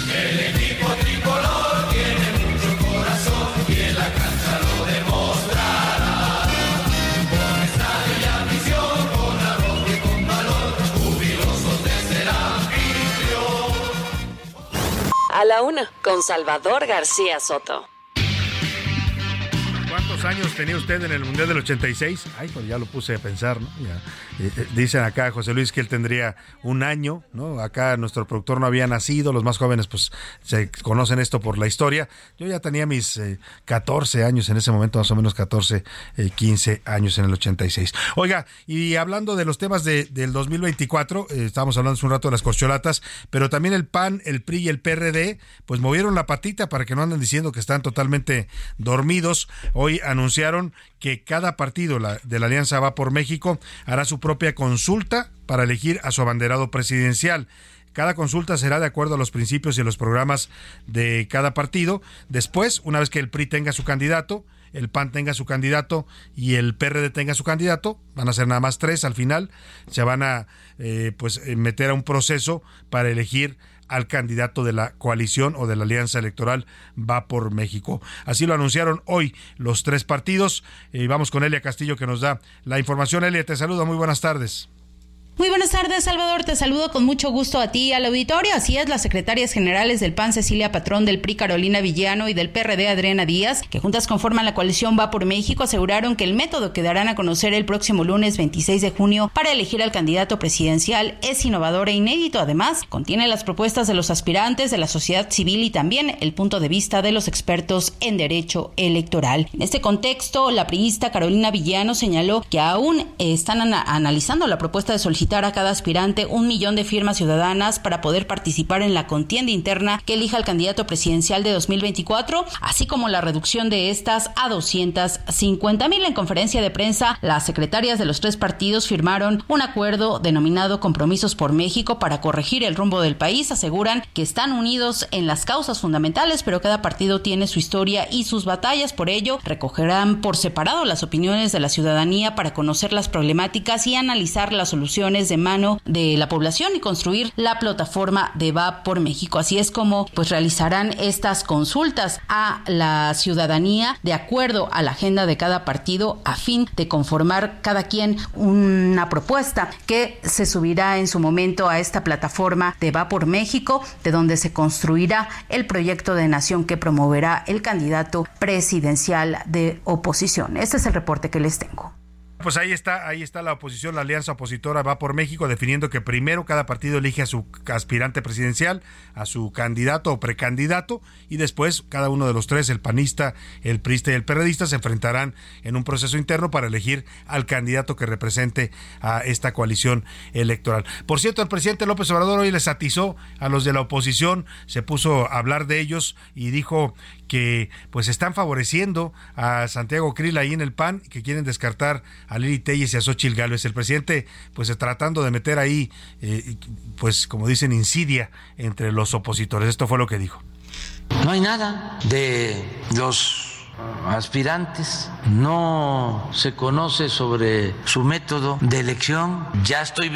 El Equipo Tricolor tiene mucho corazón y en la cancha lo demostrará. Con estadio y ambición, con arrojo y con valor, jubilosos de ser anfitrión. A la una, con Salvador García Soto. ¿Cuántos años tenía usted en el Mundial del 86? Ay, pues ya lo puse a pensar, ¿no? Ya. Dicen acá, José Luis, que él tendría un año, ¿no? Acá nuestro productor no había nacido, los más jóvenes pues se conocen esto por la historia. Yo ya tenía mis 14 años en ese momento, más o menos 14, 15 años en el 86. Oiga, y hablando de los temas del 2024, estábamos hablando hace un rato de las corcholatas, pero también el PAN, el PRI y el PRD, pues movieron la patita para que no anden diciendo que están totalmente dormidos. Hoy anunciaron que cada partido de la Alianza Va por México hará su propia consulta para elegir a su abanderado presidencial. Cada consulta será de acuerdo a los principios y los programas de cada partido. Después, una vez que el PRI tenga su candidato, el PAN tenga su candidato y el PRD tenga su candidato, van a ser nada más tres al final, se van a pues meter a un proceso para elegir al candidato de la coalición o de la alianza electoral Va por México. Así lo anunciaron hoy los tres partidos. Vamos con Elia Castillo, que nos da la información. Elia, te saludo, muy buenas tardes. Muy buenas tardes, Salvador. Te saludo con mucho gusto a ti y al auditorio. Así es, las secretarias generales del PAN, Cecilia Patrón, del PRI, Carolina Villano, y del PRD, Adriana Díaz, que juntas conforman la coalición Va por México, aseguraron que el método que darán a conocer el próximo lunes 26 de junio para elegir al candidato presidencial es innovador e inédito. Además, contiene las propuestas de los aspirantes, de la sociedad civil y también el punto de vista de los expertos en derecho electoral. En este contexto, la priista Carolina Villano señaló que aún están analizando la propuesta de solicitud a cada aspirante 1,000,000 de firmas ciudadanas para poder participar en la contienda interna que elija al candidato presidencial de 2024, así como la reducción de estas a 250,000. En conferencia de prensa, las secretarias de los tres partidos firmaron un acuerdo denominado Compromisos por México para corregir el rumbo del país. Aseguran que están unidos en las causas fundamentales, pero cada partido tiene su historia y sus batallas. Por ello, recogerán por separado las opiniones de la ciudadanía para conocer las problemáticas y analizar las soluciones de mano de la población y construir la plataforma de Va por México. Así es como pues realizarán estas consultas a la ciudadanía de acuerdo a la agenda de cada partido, a fin de conformar cada quien una propuesta que se subirá en su momento a esta plataforma de Va por México, de donde se construirá el proyecto de nación que promoverá el candidato presidencial de oposición. Este es el reporte que les tengo. Pues ahí está la oposición, la alianza opositora Va por México, definiendo que primero cada partido elige a su aspirante presidencial, a su candidato o precandidato, y después cada uno de los tres, el panista, el priista y el perredista, se enfrentarán en un proceso interno para elegir al candidato que represente a esta coalición electoral. Por cierto, el presidente López Obrador hoy les atizó a los de la oposición, se puso a hablar de ellos y dijo que pues están favoreciendo a Santiago Krill ahí en el PAN, que quieren descartar a Lili Téllez y a Xóchitl Gálvez. El presidente pues tratando de meter ahí pues como dicen insidia entre los opositores. Esto fue lo que dijo. No hay nada de los aspirantes, no se conoce sobre su método de elección. Ya estoy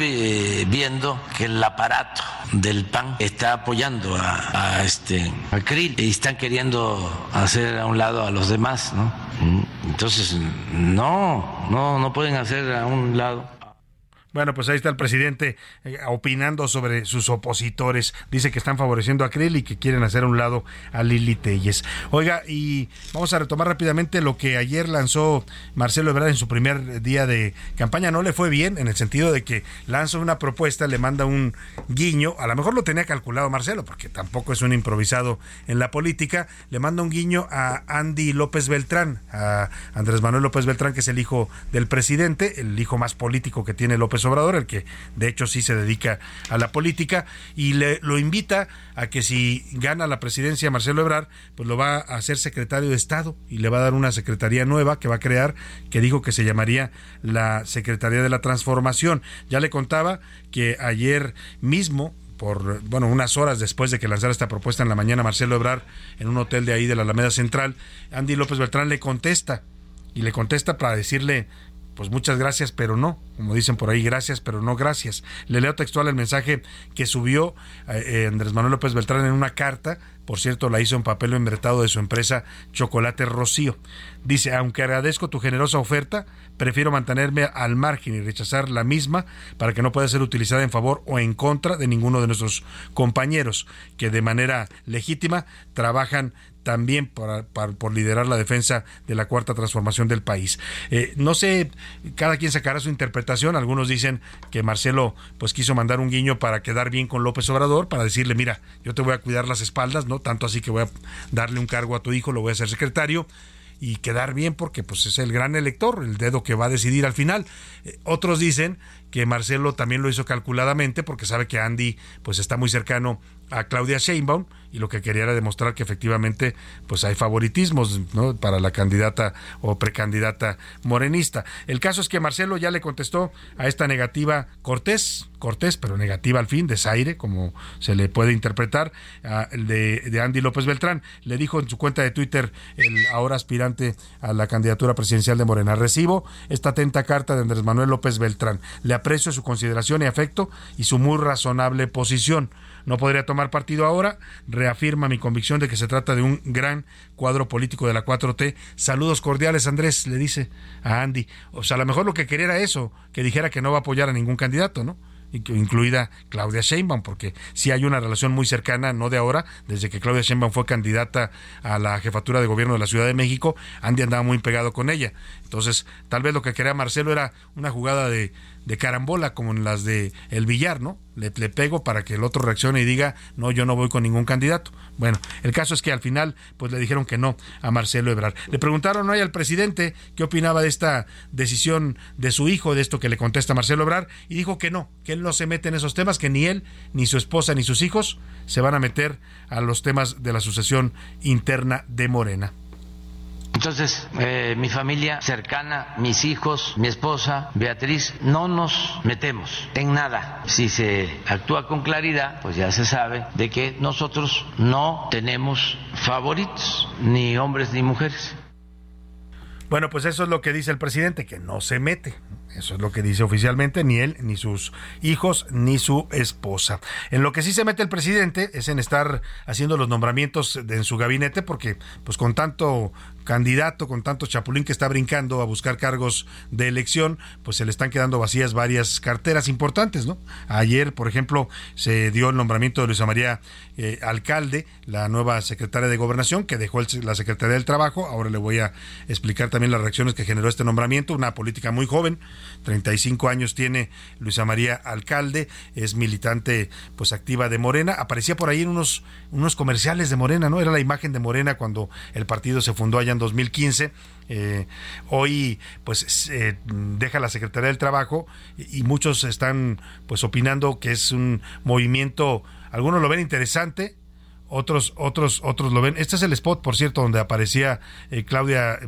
viendo que el aparato del PAN está apoyando a Krill y están queriendo hacer a un lado a los demás, ¿no? Entonces, no pueden hacer a un lado. Bueno, pues ahí está el presidente opinando sobre sus opositores. Dice que están favoreciendo a Krill y que quieren hacer a un lado a Lili Téllez. Oiga, y vamos a retomar rápidamente lo que ayer lanzó Marcelo Ebrard en su primer día de campaña. No le fue bien en el sentido de que lanzó una propuesta, le manda un guiño. A lo mejor lo tenía calculado Marcelo, porque tampoco es un improvisado en la política. Le manda un guiño a Andy López Beltrán, a Andrés Manuel López Beltrán, que es el hijo del presidente, el hijo más político que tiene López Obrador, el que de hecho sí se dedica a la política, y lo invita a que si gana la presidencia Marcelo Ebrard, pues lo va a hacer secretario de Estado y le va a dar una secretaría nueva que va a crear, que dijo que se llamaría la Secretaría de la Transformación. Ya le contaba que ayer mismo, unas horas después de que lanzara esta propuesta en la mañana, Marcelo Ebrard, en un hotel de ahí de la Alameda Central, Andy López Beltrán le contesta para decirle, pues muchas gracias, pero no. Como dicen por ahí, gracias, pero no gracias. Le leo textual el mensaje que subió Andrés Manuel López Beltrán en una carta. Por cierto, la hizo en papel membretado de su empresa Chocolate Rocío. Dice: aunque agradezco tu generosa oferta, prefiero mantenerme al margen y rechazar la misma para que no pueda ser utilizada en favor o en contra de ninguno de nuestros compañeros que de manera legítima trabajan también por liderar la defensa de la Cuarta Transformación del país. No sé, cada quien sacará su interpretación. Algunos dicen que Marcelo pues quiso mandar un guiño para quedar bien con López Obrador, para decirle: mira, yo te voy a cuidar las espaldas, ¿no? Tanto así que voy a darle un cargo a tu hijo, lo voy a hacer secretario, y quedar bien porque pues es el gran elector, el dedo que va a decidir al final. Otros dicen que Marcelo también lo hizo calculadamente porque sabe que Andy pues está muy cercano a Claudia Sheinbaum y lo que quería era demostrar que efectivamente pues hay favoritismos, ¿no?, para la candidata o precandidata morenista. El caso es que Marcelo ya le contestó a esta negativa cortés, pero negativa al fin, desaire, como se le puede interpretar, de Andy López Beltrán. Le dijo en su cuenta de Twitter el ahora aspirante a la candidatura presidencial de Morena: recibo esta atenta carta de Andrés Manuel López Beltrán. Le aprecio su consideración y afecto y su muy razonable posición. No podría tomar partido ahora. Reafirma mi convicción de que se trata de un gran cuadro político de la 4T. Saludos cordiales, Andrés, le dice a Andy. O sea, a lo mejor lo que quería era eso, que dijera que no va a apoyar a ningún candidato, ¿no?, incluida Claudia Sheinbaum, porque sí hay una relación muy cercana, no de ahora, desde que Claudia Sheinbaum fue candidata a la jefatura de gobierno de la Ciudad de México, Andy andaba muy pegado con ella. Entonces, tal vez lo que quería Marcelo era una jugada de carambola, como en las de el billar, ¿no? Le pego para que el otro reaccione y diga: no, yo no voy con ningún candidato. Bueno, el caso es que al final pues le dijeron que no a Marcelo Ebrard. Le preguntaron hoy al presidente qué opinaba de esta decisión de su hijo, de esto que le contesta Marcelo Ebrard, y dijo que no, que él no se mete en esos temas, que ni él, ni su esposa, ni sus hijos se van a meter a los temas de la sucesión interna de Morena. Entonces, mi familia cercana, mis hijos, mi esposa, Beatriz, no nos metemos en nada. Si se actúa con claridad, pues ya se sabe de que nosotros no tenemos favoritos, ni hombres ni mujeres. Bueno, pues eso es lo que dice el presidente, que no se mete. Eso es lo que dice oficialmente, ni él, ni sus hijos, ni su esposa. En lo que sí se mete el presidente es en estar haciendo los nombramientos en su gabinete, porque pues con tanto candidato, con tanto chapulín que está brincando a buscar cargos de elección, pues se le están quedando vacías varias carteras importantes, ¿no? Ayer, por ejemplo, se dio el nombramiento de Luisa María Alcalde, la nueva secretaria de Gobernación, que dejó la Secretaría del Trabajo. Ahora le voy a explicar también las reacciones que generó este nombramiento. Una política muy joven, 35 años tiene Luisa María Alcalde, es militante pues activa de Morena. Aparecía por ahí en unos comerciales de Morena, ¿no? Era la imagen de Morena cuando el partido se fundó allá en 2015. Hoy pues deja la Secretaría del Trabajo y muchos están pues opinando que es un movimiento, algunos lo ven interesante, otros lo ven. Este es el spot, por cierto, donde aparecía Luisa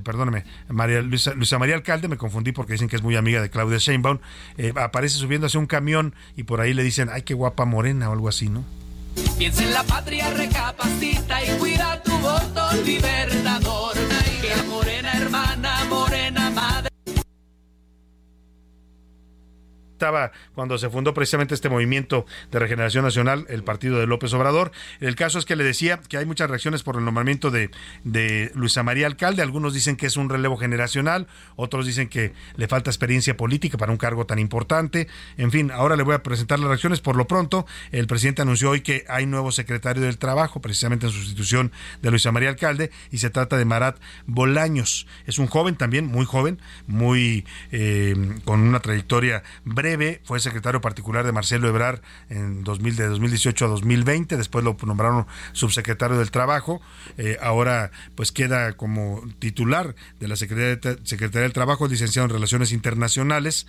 María Alcalde. Me confundí porque dicen que es muy amiga de Claudia Sheinbaum. Aparece subiendo hacia un camión y por ahí le dicen: ay, qué guapa Morena, o algo así, ¿no? Piensa en la patria, recapacita y cuida tu voto libertador. Que la Morena hermana, Morena madre. Estaba cuando se fundó precisamente este movimiento de regeneración nacional, el partido de López Obrador. El caso es que le decía que hay muchas reacciones por el nombramiento de Luisa María Alcalde. Algunos dicen que es un relevo generacional, otros dicen que le falta experiencia política para un cargo tan importante. En fin, ahora le voy a presentar las reacciones. Por lo pronto, el presidente anunció hoy que hay nuevo secretario del Trabajo, precisamente en sustitución de Luisa María Alcalde, y se trata de Marat Bolaños. Es un joven también, muy joven, muy con una trayectoria breve. Fue secretario particular de Marcelo Ebrard de 2018 a 2020, después lo nombraron subsecretario del Trabajo, ahora pues queda como titular de la Secretaría del Trabajo, licenciado en Relaciones Internacionales,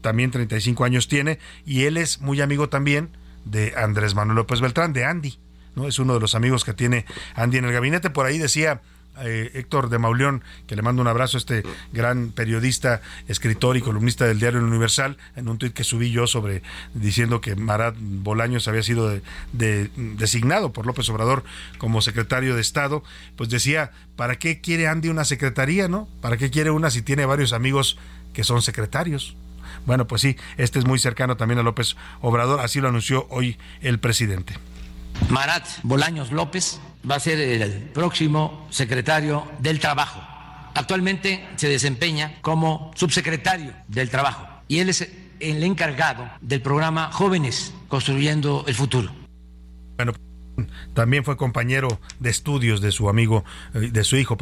también 35 años tiene, y él es muy amigo también de Andrés Manuel López Beltrán, de Andy, ¿no? Es uno de los amigos que tiene Andy en el gabinete. Por ahí decía Héctor de Mauleón, que le mando un abrazo, este gran periodista, escritor y columnista del diario El Universal, en un tuit que subí yo diciendo que Marat Bolaños había sido designado por López Obrador como secretario de Estado, pues decía: ¿para qué quiere Andy una secretaría, no? ¿Para qué quiere una si tiene varios amigos que son secretarios? Bueno, pues sí, este es muy cercano también a López Obrador, así lo anunció hoy el presidente. Marat Bolaños López va a ser el próximo secretario del Trabajo. Actualmente se desempeña como subsecretario del Trabajo y él es el encargado del programa Jóvenes Construyendo el Futuro. Bueno, también fue compañero de estudios de su hijo,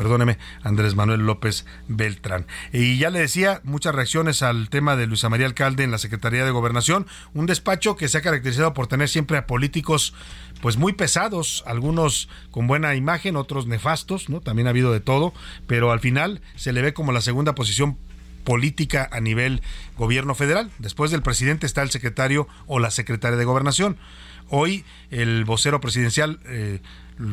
Andrés Manuel López Beltrán. Y ya le decía, muchas reacciones al tema de Luisa María Alcalde en la Secretaría de Gobernación, un despacho que se ha caracterizado por tener siempre a políticos pues muy pesados, algunos con buena imagen, otros nefastos, ¿no? También ha habido de todo, pero al final se le ve como la segunda posición política a nivel gobierno federal. Después del presidente está el secretario o la secretaria de Gobernación. Hoy el vocero presidencial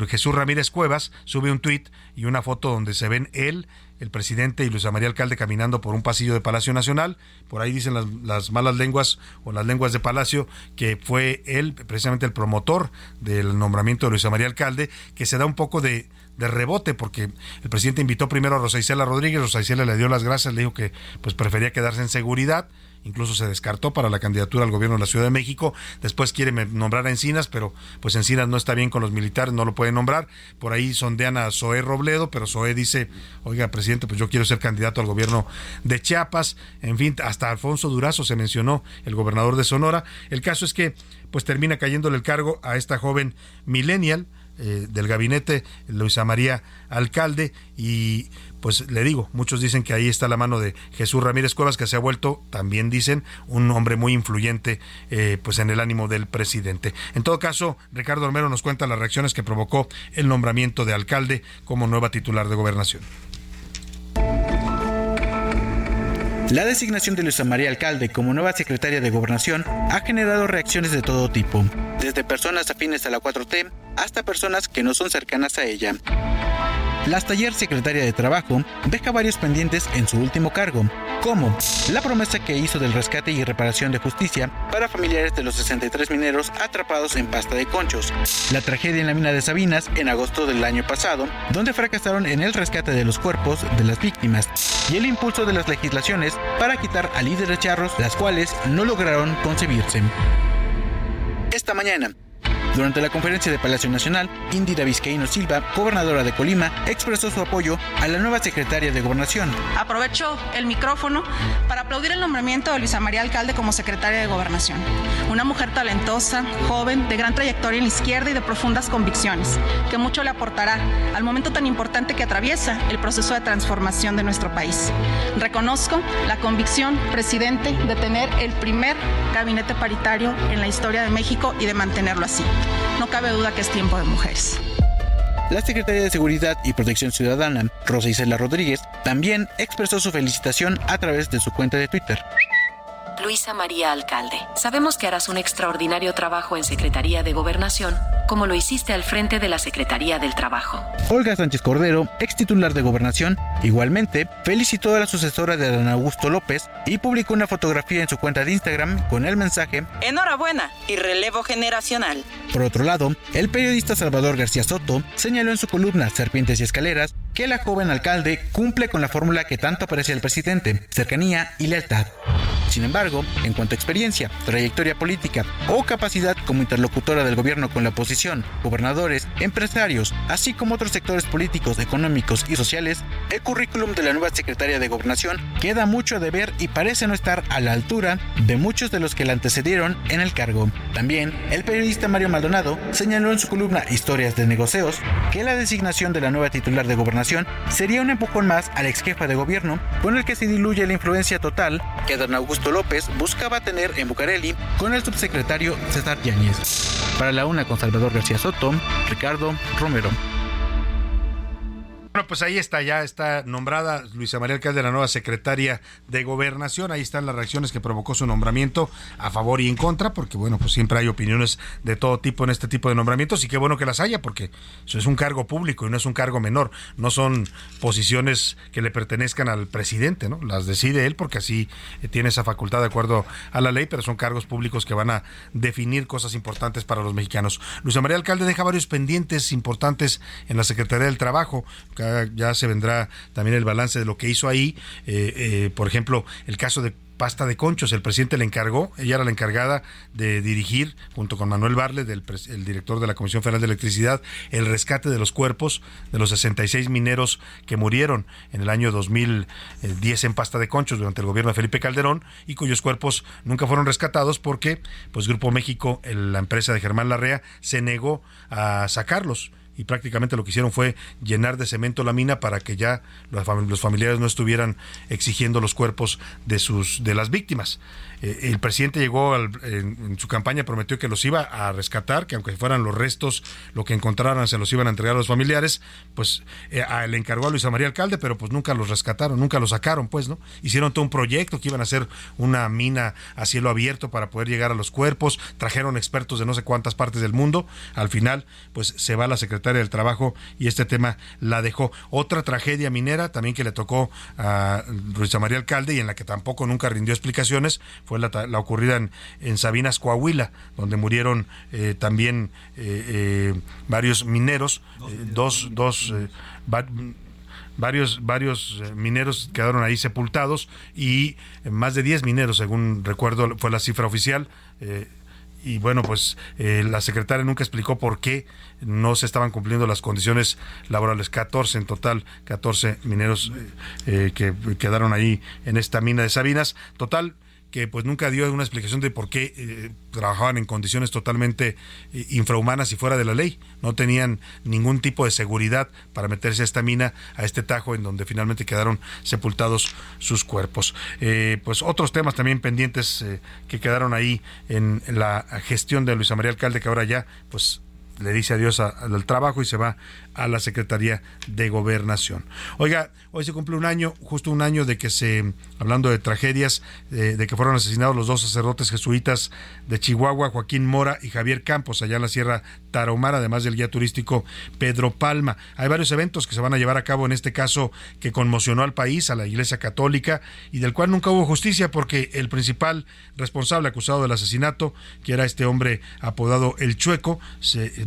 Jesús Ramírez Cuevas sube un tuit y una foto donde se ven él, el presidente y Luisa María Alcalde caminando por un pasillo de Palacio Nacional. Por ahí dicen las malas lenguas o las lenguas de Palacio que fue él precisamente el promotor del nombramiento de Luisa María Alcalde, que se da un poco de rebote porque el presidente invitó primero a Rosa Isela Rodríguez. Rosa Isela le dio las gracias, le dijo que pues prefería quedarse en seguridad. Incluso se descartó para la candidatura al gobierno de la Ciudad de México. Después quiere nombrar a Encinas, pero pues Encinas no está bien con los militares, no lo puede nombrar. Por ahí sondean a Zoé Robledo, pero Zoé dice, oiga, presidente, pues yo quiero ser candidato al gobierno de Chiapas. En fin, hasta Alfonso Durazo se mencionó, el gobernador de Sonora. El caso es que pues termina cayéndole el cargo a esta joven millennial del gabinete, Luisa María Alcalde, y pues le digo, muchos dicen que ahí está la mano de Jesús Ramírez Cuevas, que se ha vuelto, también dicen, un hombre muy influyente pues en el ánimo del presidente. En todo caso, Ricardo Olmero nos cuenta las reacciones que provocó el nombramiento de Alcalde como nueva titular de Gobernación. La designación de Luisa María Alcalde como nueva secretaria de Gobernación ha generado reacciones de todo tipo, desde personas afines a la 4T hasta personas que no son cercanas a ella. La taller secretaria de Trabajo deja varios pendientes en su último cargo, como la promesa que hizo del rescate y reparación de justicia para familiares de los 63 mineros atrapados en Pasta de Conchos, la tragedia en la mina de Sabinas en agosto del año pasado, donde fracasaron en el rescate de los cuerpos de las víctimas, y el impulso de las legislaciones para quitar a líderes charros, las cuales no lograron concebirse. Esta mañana, durante la conferencia de Palacio Nacional, Indira Vizcaíno Silva, gobernadora de Colima, expresó su apoyo a la nueva secretaria de Gobernación. Aprovecho el micrófono para aplaudir el nombramiento de Luisa María Alcalde como secretaria de Gobernación. Una mujer talentosa, joven, de gran trayectoria en la izquierda y de profundas convicciones, que mucho le aportará al momento tan importante que atraviesa el proceso de transformación de nuestro país. Reconozco la convicción, presidente, de tener el primer gabinete paritario en la historia de México y de mantenerlo así. No cabe duda que es tiempo de mujeres. La secretaria de Seguridad y Protección Ciudadana, Rosa Isela Rodríguez, también expresó su felicitación a través de su cuenta de Twitter. Luisa María Alcalde, sabemos que harás un extraordinario trabajo en Secretaría de Gobernación, como lo hiciste al frente de la Secretaría del Trabajo. Olga Sánchez Cordero, ex titular de Gobernación, igualmente felicitó a la sucesora de Adán Augusto López y publicó una fotografía en su cuenta de Instagram con el mensaje "Enhorabuena y relevo generacional". Por otro lado, el periodista Salvador García Soto señaló en su columna Serpientes y Escaleras que la joven alcalde cumple con la fórmula que tanto aprecia el presidente, cercanía y lealtad. Sin embargo, en cuanto a experiencia, trayectoria política o capacidad como interlocutora del gobierno con la oposición, gobernadores, empresarios, así como otros sectores políticos, económicos y sociales, el currículum de la nueva secretaria de Gobernación queda mucho de ver y parece no estar a la altura de muchos de los que la antecedieron en el cargo. También, el periodista Mario Maldonado señaló en su columna Historias de Negocios que la designación de la nueva titular de Gobernación sería un empujón más a la exjefa de gobierno, con el que se diluye la influencia total que Adán Augusto López buscaba tener en Bucareli con el subsecretario César Yáñez. Para La Una con Salvador García Soto, Ricardo Romero. Bueno, pues ahí está, ya está nombrada Luisa María Alcalde, la nueva secretaria de Gobernación. Ahí están las reacciones que provocó su nombramiento, a favor y en contra, porque bueno, pues siempre hay opiniones de todo tipo en este tipo de nombramientos, y qué bueno que las haya, porque eso es un cargo público y no es un cargo menor. No son posiciones que le pertenezcan al presidente, ¿no? Las decide él porque así tiene esa facultad de acuerdo a la ley, pero son cargos públicos que van a definir cosas importantes para los mexicanos. Luisa María Alcalde deja varios pendientes importantes en la Secretaría del Trabajo. Ya se vendrá también el balance de lo que hizo ahí, por ejemplo, el caso de pasta de conchos. El presidente le encargó, ella era la encargada de dirigir, junto con Manuel Barlet, el director de la Comisión Federal de Electricidad, el rescate de los cuerpos de los 66 mineros que murieron en el año 2010 en pasta de conchos durante el gobierno de Felipe Calderón, y cuyos cuerpos nunca fueron rescatados porque pues Grupo México, la empresa de Germán Larrea, se negó a sacarlos. Y prácticamente lo que hicieron fue llenar de cemento la mina para que ya los familiares no estuvieran exigiendo los cuerpos de las víctimas. El presidente llegó en su campaña, prometió que los iba a rescatar, que aunque fueran los restos, lo que encontraran se los iban a entregar a los familiares. Pues le encargó a Luisa María Alcalde, pero pues nunca los rescataron, nunca los sacaron, pues, ¿no? Hicieron todo un proyecto que iban a hacer una mina a cielo abierto para poder llegar a los cuerpos, trajeron expertos de no sé cuántas partes del mundo. Al final, pues se va la Secretaría del Trabajo y este tema la dejó. Otra tragedia minera también que le tocó a Luisa María Alcalde y en la que tampoco nunca rindió explicaciones fue la ocurrida en Sabinas, Coahuila, donde murieron también varios mineros, varios mineros quedaron ahí sepultados, y más de 10 mineros, según recuerdo, fue la cifra oficial. Y bueno, pues la secretaria nunca explicó por qué no se estaban cumpliendo las condiciones laborales. 14 en total, 14 mineros que quedaron ahí en esta mina de Sabinas. Total, que pues nunca dio una explicación de por qué trabajaban en condiciones totalmente infrahumanas y fuera de la ley. No tenían ningún tipo de seguridad para meterse a esta mina, a este tajo, en donde finalmente quedaron sepultados sus cuerpos. Pues otros temas también pendientes que quedaron ahí en la gestión de Luisa María Alcalde, que ahora ya pues le dice adiós al trabajo y se va a la Secretaría de Gobernación. Oiga, hoy se cumple justo un año de que hablando de tragedias, de que fueron asesinados los dos sacerdotes jesuitas de Chihuahua, Joaquín Mora y Javier Campos, allá en la Sierra Tarahumara, además del guía turístico Pedro Palma. Hay varios eventos que se van a llevar a cabo en este caso que conmocionó al país, a la Iglesia Católica, y del cual nunca hubo justicia, porque el principal responsable acusado del asesinato, que era este hombre apodado El Chueco,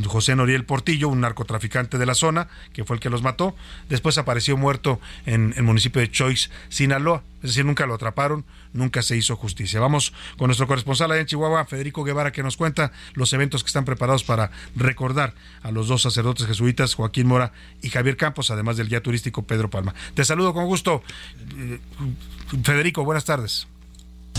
José Noriel Portillo, un narcotraficante de la zona, que fue el que los mató, después apareció muerto en el municipio de Choix, Sinaloa. Es decir, nunca lo atraparon, nunca se hizo justicia. Vamos con nuestro corresponsal allá en Chihuahua, Federico Guevara, que nos cuenta los eventos que están preparados para recordar a los dos sacerdotes jesuitas, Joaquín Mora y Javier Campos, además del guía turístico Pedro Palma. Te saludo con gusto, Federico, buenas tardes.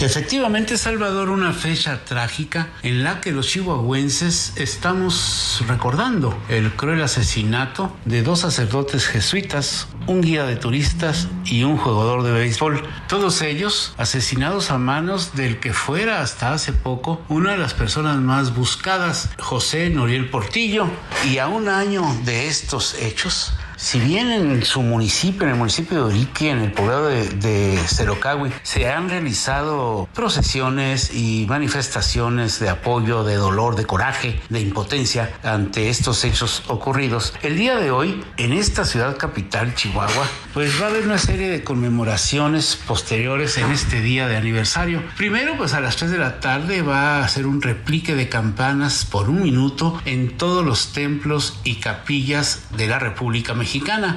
Efectivamente, Salvador, una fecha trágica en la que los chihuahuenses estamos recordando el cruel asesinato de dos sacerdotes jesuitas, un guía de turistas y un jugador de béisbol. Todos ellos asesinados a manos del que fuera hasta hace poco una de las personas más buscadas, José Noriel Portillo. Y a un año de estos hechos, si bien en su municipio, en el municipio de Orique, en el poblado de Cerocahui, se han realizado procesiones y manifestaciones de apoyo, de dolor, de coraje, de impotencia ante estos hechos ocurridos, el día de hoy, en esta ciudad capital, Chihuahua, pues va a haber una serie de conmemoraciones posteriores en este día de aniversario. Primero, pues a las 3 de la tarde va a hacer un replique de campanas por un minuto en todos los templos y capillas de la República Mexicana.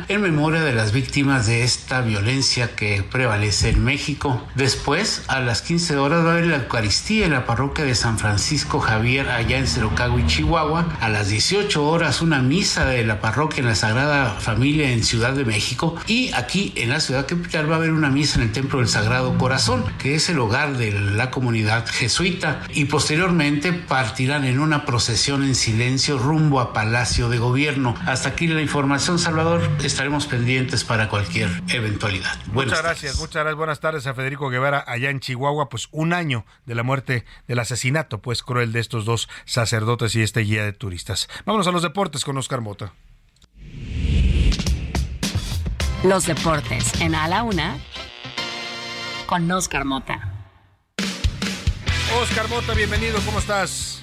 En memoria de las víctimas de esta violencia que prevalece en México. Después, a las 15 horas, va a haber la Eucaristía en la parroquia de San Francisco Javier, allá en Cerocahui, Chihuahua. A las 18 horas, una misa de la parroquia en la Sagrada Familia en Ciudad de México. Y aquí, en la ciudad capital, va a haber una misa en el Templo del Sagrado Corazón, que es el hogar de la comunidad jesuita. Y posteriormente partirán en una procesión en silencio rumbo a Palacio de Gobierno. Hasta aquí la información, Salvador. Estaremos pendientes para cualquier eventualidad. Muchas gracias. Buenas tardes a Federico Guevara allá en Chihuahua. Pues un año de la muerte, del asesinato pues cruel de estos dos sacerdotes y este guía de turistas. Vámonos a los deportes con Oscar Mota. Los deportes en A la Una con Oscar Mota. Oscar Mota, bienvenido, ¿cómo estás?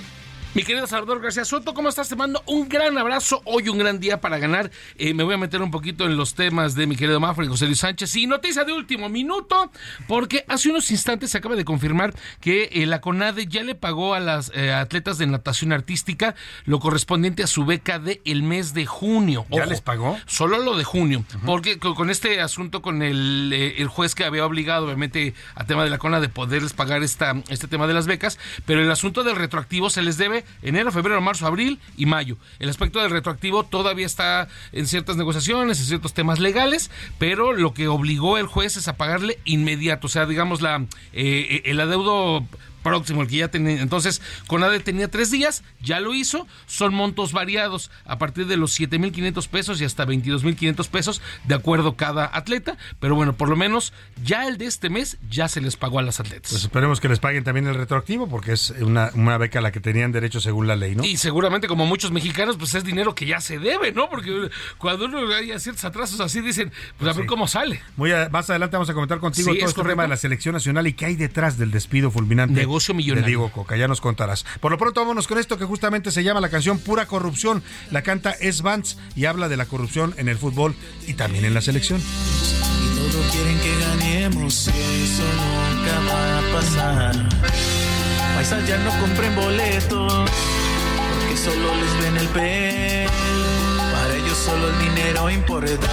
Mi querido Salvador García Soto, ¿cómo estás? Te mando un gran abrazo. Hoy un gran día para ganar. Me voy a meter un poquito en los temas de mi querido Mafra y José Luis Sánchez. Y noticia de último minuto, porque hace unos instantes se acaba de confirmar que la CONADE ya le pagó a las atletas de natación artística lo correspondiente a su beca de el mes de junio. Ojo, ¿ya les pagó? Solo lo de junio, porque con este asunto con el juez que había obligado, obviamente, a tema de la CONADE de poderles pagar este tema de las becas, pero el asunto del retroactivo se les debe enero, febrero, marzo, abril y mayo. El aspecto del retroactivo todavía está en ciertas negociaciones, en ciertos temas legales, pero lo que obligó el juez es a pagarle inmediato, o sea, digamos el adeudo próximo, el que ya tenía. Entonces, CONADE tenía 3 días, ya lo hizo. Son montos variados a partir de los 7,500 pesos y hasta 22,500 pesos, de acuerdo cada atleta. Pero bueno, por lo menos ya el de este mes ya se les pagó a las atletas. Pues esperemos que les paguen también el retroactivo, porque es una beca a la que tenían derecho según la ley, ¿no? Y seguramente, como muchos mexicanos, pues es dinero que ya se debe, ¿no? Porque cuando uno hay ciertos atrasos así, dicen, pues a ver cómo sale. Más adelante vamos a comentar contigo todo este tema de la selección nacional y qué hay detrás del despido fulminante negocio millonario de Diego Cocca, ya nos contarás. Por lo pronto, vámonos con esto que justamente se llama la canción Pura Corrupción. La canta S. Vance y habla de la corrupción en el fútbol y también en la selección. Y todos quieren que ganemos, eso nunca va a pasar. Paisas, ya no compren boletos, porque solo les ven el pel. Para ellos solo el dinero importa.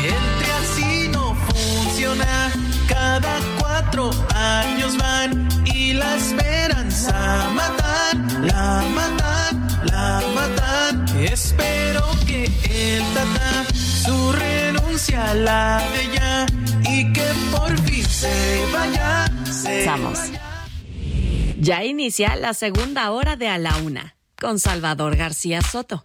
Gente así no funciona. Cada 4 años van y la esperanza matan, la matan, la matan. Espero que el Tata su renuncia a la de ya y que por fin se vaya, se vaya. Ya inicia la segunda hora de A la Una con Salvador García Soto.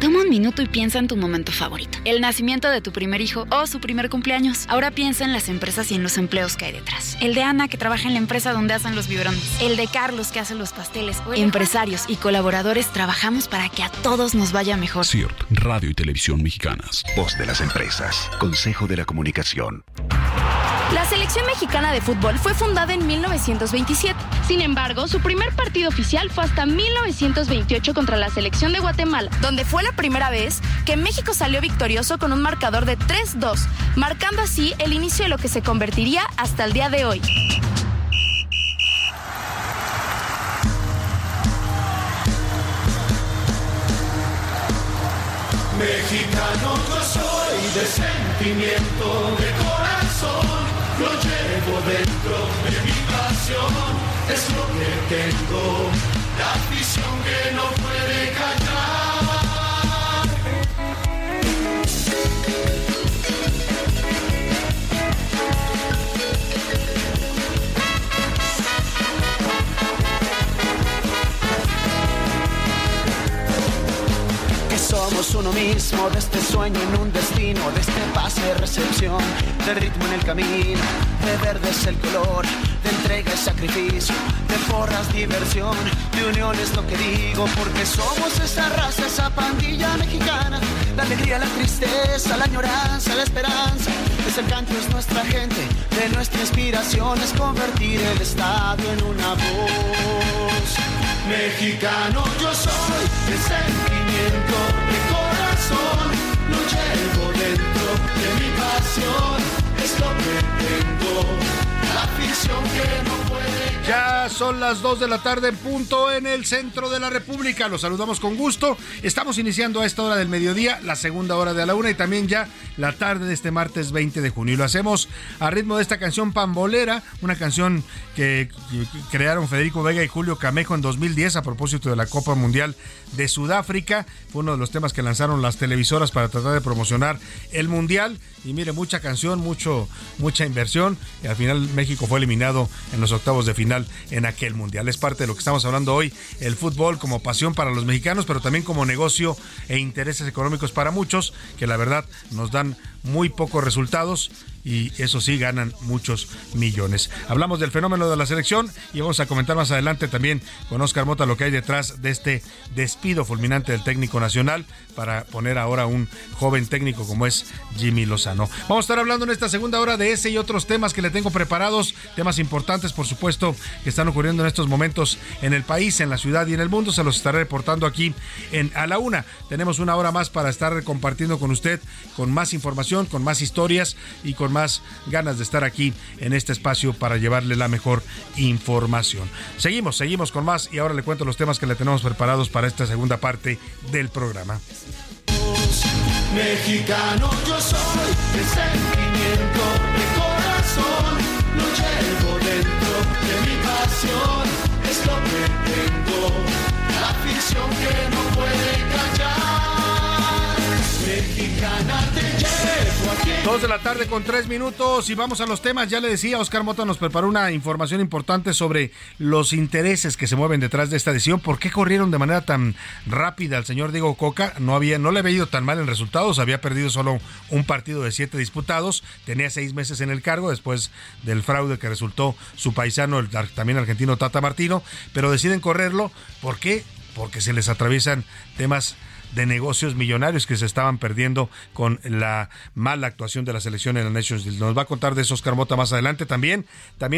Toma un minuto y piensa en tu momento favorito. El nacimiento de tu primer hijo o su primer cumpleaños. Ahora piensa en las empresas y en los empleos que hay detrás. El de Ana, que trabaja en la empresa donde hacen los biberones. El de Carlos, que hace los pasteles. Empresarios y colaboradores trabajamos para que a todos nos vaya mejor. CIRT, Radio y Televisión Mexicanas. Voz de las empresas. Consejo de la Comunicación. La selección mexicana de fútbol fue fundada en 1927. Sin embargo, su primer partido oficial fue hasta 1928 contra la selección de Guatemala, donde fue la primera vez que México salió victorioso con un marcador de 3-2, marcando así el inicio de lo que se convertiría hasta el día de hoy. Mexicano yo soy, de sentimiento, de corazón. Lo llevo dentro de mi pasión, es lo que tengo, la afición que no puede callar. Que somos uno mismo, de este sueño en un destino, de este pase recepción, de ritmo en el camino, de verde es el color, de entrega es sacrificio, de porras diversión, de unión es lo que digo, porque somos esa raza, esa pandilla mexicana, la alegría, la tristeza, la añoranza, la esperanza, es el canto, es nuestra gente, de nuestra inspiración, es convertir el estadio en una voz. Mexicano yo soy, de sentimiento, de corazón, lo llevo dentro de mi pasión. Es lo que tengo, la afición que no puede... Ya son las 2 de la tarde en punto en el centro de la República. Los saludamos con gusto. Estamos iniciando a esta hora del mediodía, la segunda hora de A la Una y también ya la tarde de este martes 20 de junio. Y lo hacemos a ritmo de esta canción pambolera, una canción que crearon Federico Vega y Julio Camejo en 2010 a propósito de la Copa Mundial de Sudáfrica. Fue uno de los temas que lanzaron las televisoras para tratar de promocionar el Mundial. Y mire, mucha canción, mucha inversión, y al final México fue eliminado en los octavos de final en aquel mundial. Es parte de lo que estamos hablando hoy, el fútbol como pasión para los mexicanos, pero también como negocio e intereses económicos para muchos, que la verdad nos dan muy pocos resultados y eso sí, ganan muchos millones. Hablamos del fenómeno de la selección y vamos a comentar más adelante también con Óscar Mota lo que hay detrás de este despido fulminante del técnico nacional para poner ahora un joven técnico como es Jimmy Lozano. Vamos a estar hablando en esta segunda hora de ese y otros temas que le tengo preparados, temas importantes por supuesto que están ocurriendo en estos momentos en el país, en la ciudad y en el mundo. Se los estaré reportando aquí en A la Una. Tenemos una hora más para estar compartiendo con usted, con más información, con más historias y con más ganas de estar aquí en este espacio para llevarle la mejor información. Seguimos con más y ahora le cuento los temas que le tenemos preparados para esta segunda parte del programa. Mexicano yo soy, de sentimiento, de corazón, lo llevo dentro de mi pasión, es lo que tengo, la afición que no puede callar, mexicana te llevo aquí. 2:03 p.m. y vamos a los temas. Ya le decía, Óscar Mota nos preparó una información importante sobre los intereses que se mueven detrás de esta decisión. ¿Por qué corrieron de manera tan rápida al señor Diego Cocca? No le había ido tan mal en resultados, había perdido solo un partido de 7 disputados, tenía 6 meses en el cargo después del fraude que resultó su paisano, el también argentino Tata Martino, pero deciden correrlo. ¿Por qué? Porque se les atraviesan temas de negocios millonarios que se estaban perdiendo con la mala actuación de la selección en la Nations League. Nos va a contar de eso Óscar Mota más adelante. También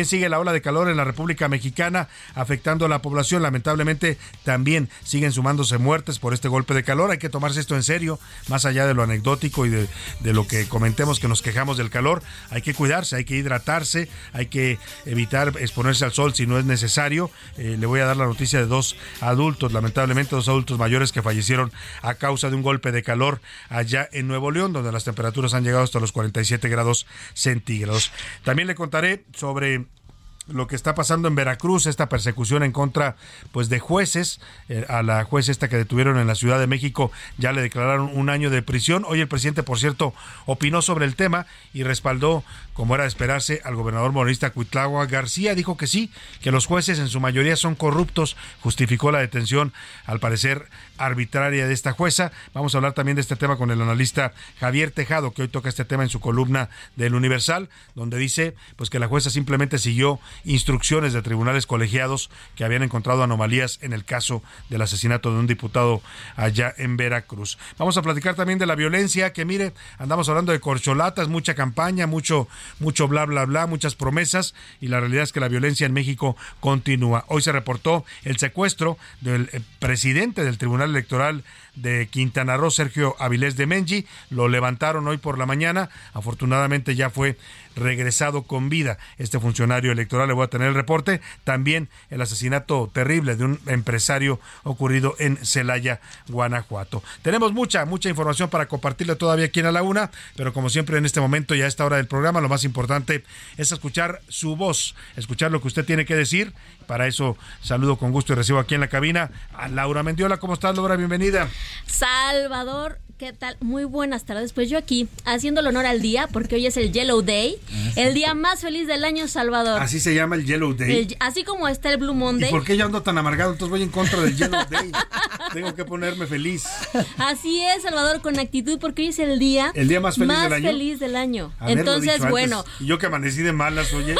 sigue la ola de calor en la República Mexicana afectando a la población. Lamentablemente también siguen sumándose muertes por este golpe de calor. Hay que tomarse esto en serio, más allá de lo anecdótico y de lo que comentemos que nos quejamos del calor. Hay que cuidarse, hay que hidratarse, hay que evitar exponerse al sol si no es necesario. Le voy a dar la noticia de 2 adultos, lamentablemente 2 adultos mayores que fallecieron a causa de un golpe de calor allá en Nuevo León, donde las temperaturas han llegado hasta los 47 grados centígrados. También le contaré sobre lo que está pasando en Veracruz, esta persecución en contra pues de jueces. A la juez esta que detuvieron en la Ciudad de México ya le declararon 1 año de prisión. Hoy el presidente, por cierto, opinó sobre el tema y respaldó, como era de esperarse, al gobernador morenista Cuitláhuac García. Dijo que sí, que los jueces en su mayoría son corruptos. Justificó la detención, al parecer arbitraria, de esta jueza. Vamos a hablar también de este tema con el analista Javier Tejado, que hoy toca este tema en su columna del Universal, donde dice pues que la jueza simplemente siguió instrucciones de tribunales colegiados que habían encontrado anomalías en el caso del asesinato de un diputado allá en Veracruz. Vamos a platicar también de la violencia, que mire, andamos hablando de corcholatas, mucha campaña, mucho bla bla bla, muchas promesas, y la realidad es que la violencia en México continúa. Hoy se reportó el secuestro del presidente del Tribunal Electoral de Quintana Roo, Sergio Avilés de Menji. Lo levantaron hoy por la mañana, afortunadamente ya fue regresado con vida este funcionario electoral. Le voy a tener el reporte. También el asesinato terrible de un empresario ocurrido en Celaya, Guanajuato. Tenemos mucha información para compartirle todavía aquí en A la Una, pero como siempre en este momento y a esta hora del programa, lo más importante es escuchar su voz, escuchar lo que usted tiene que decir. Para eso saludo con gusto y recibo aquí en la cabina a Laura Mendiola. ¿Cómo estás, Laura? Bienvenida. Salvador, ¿qué tal? Muy buenas tardes. Pues yo aquí, haciendo el honor al día, porque hoy es el Yellow Day, el día más feliz del año, Salvador. Así se llama el Yellow Day. Así como está el Blue Monday. ¿Y por qué yo ando tan amargado? Entonces voy en contra del Yellow Day. Tengo que ponerme feliz. Así es, Salvador, con actitud, porque hoy es el día... ¿El día más feliz del año? Más feliz del año. Entonces, bueno... Antes, y yo que amanecí de malas, oye.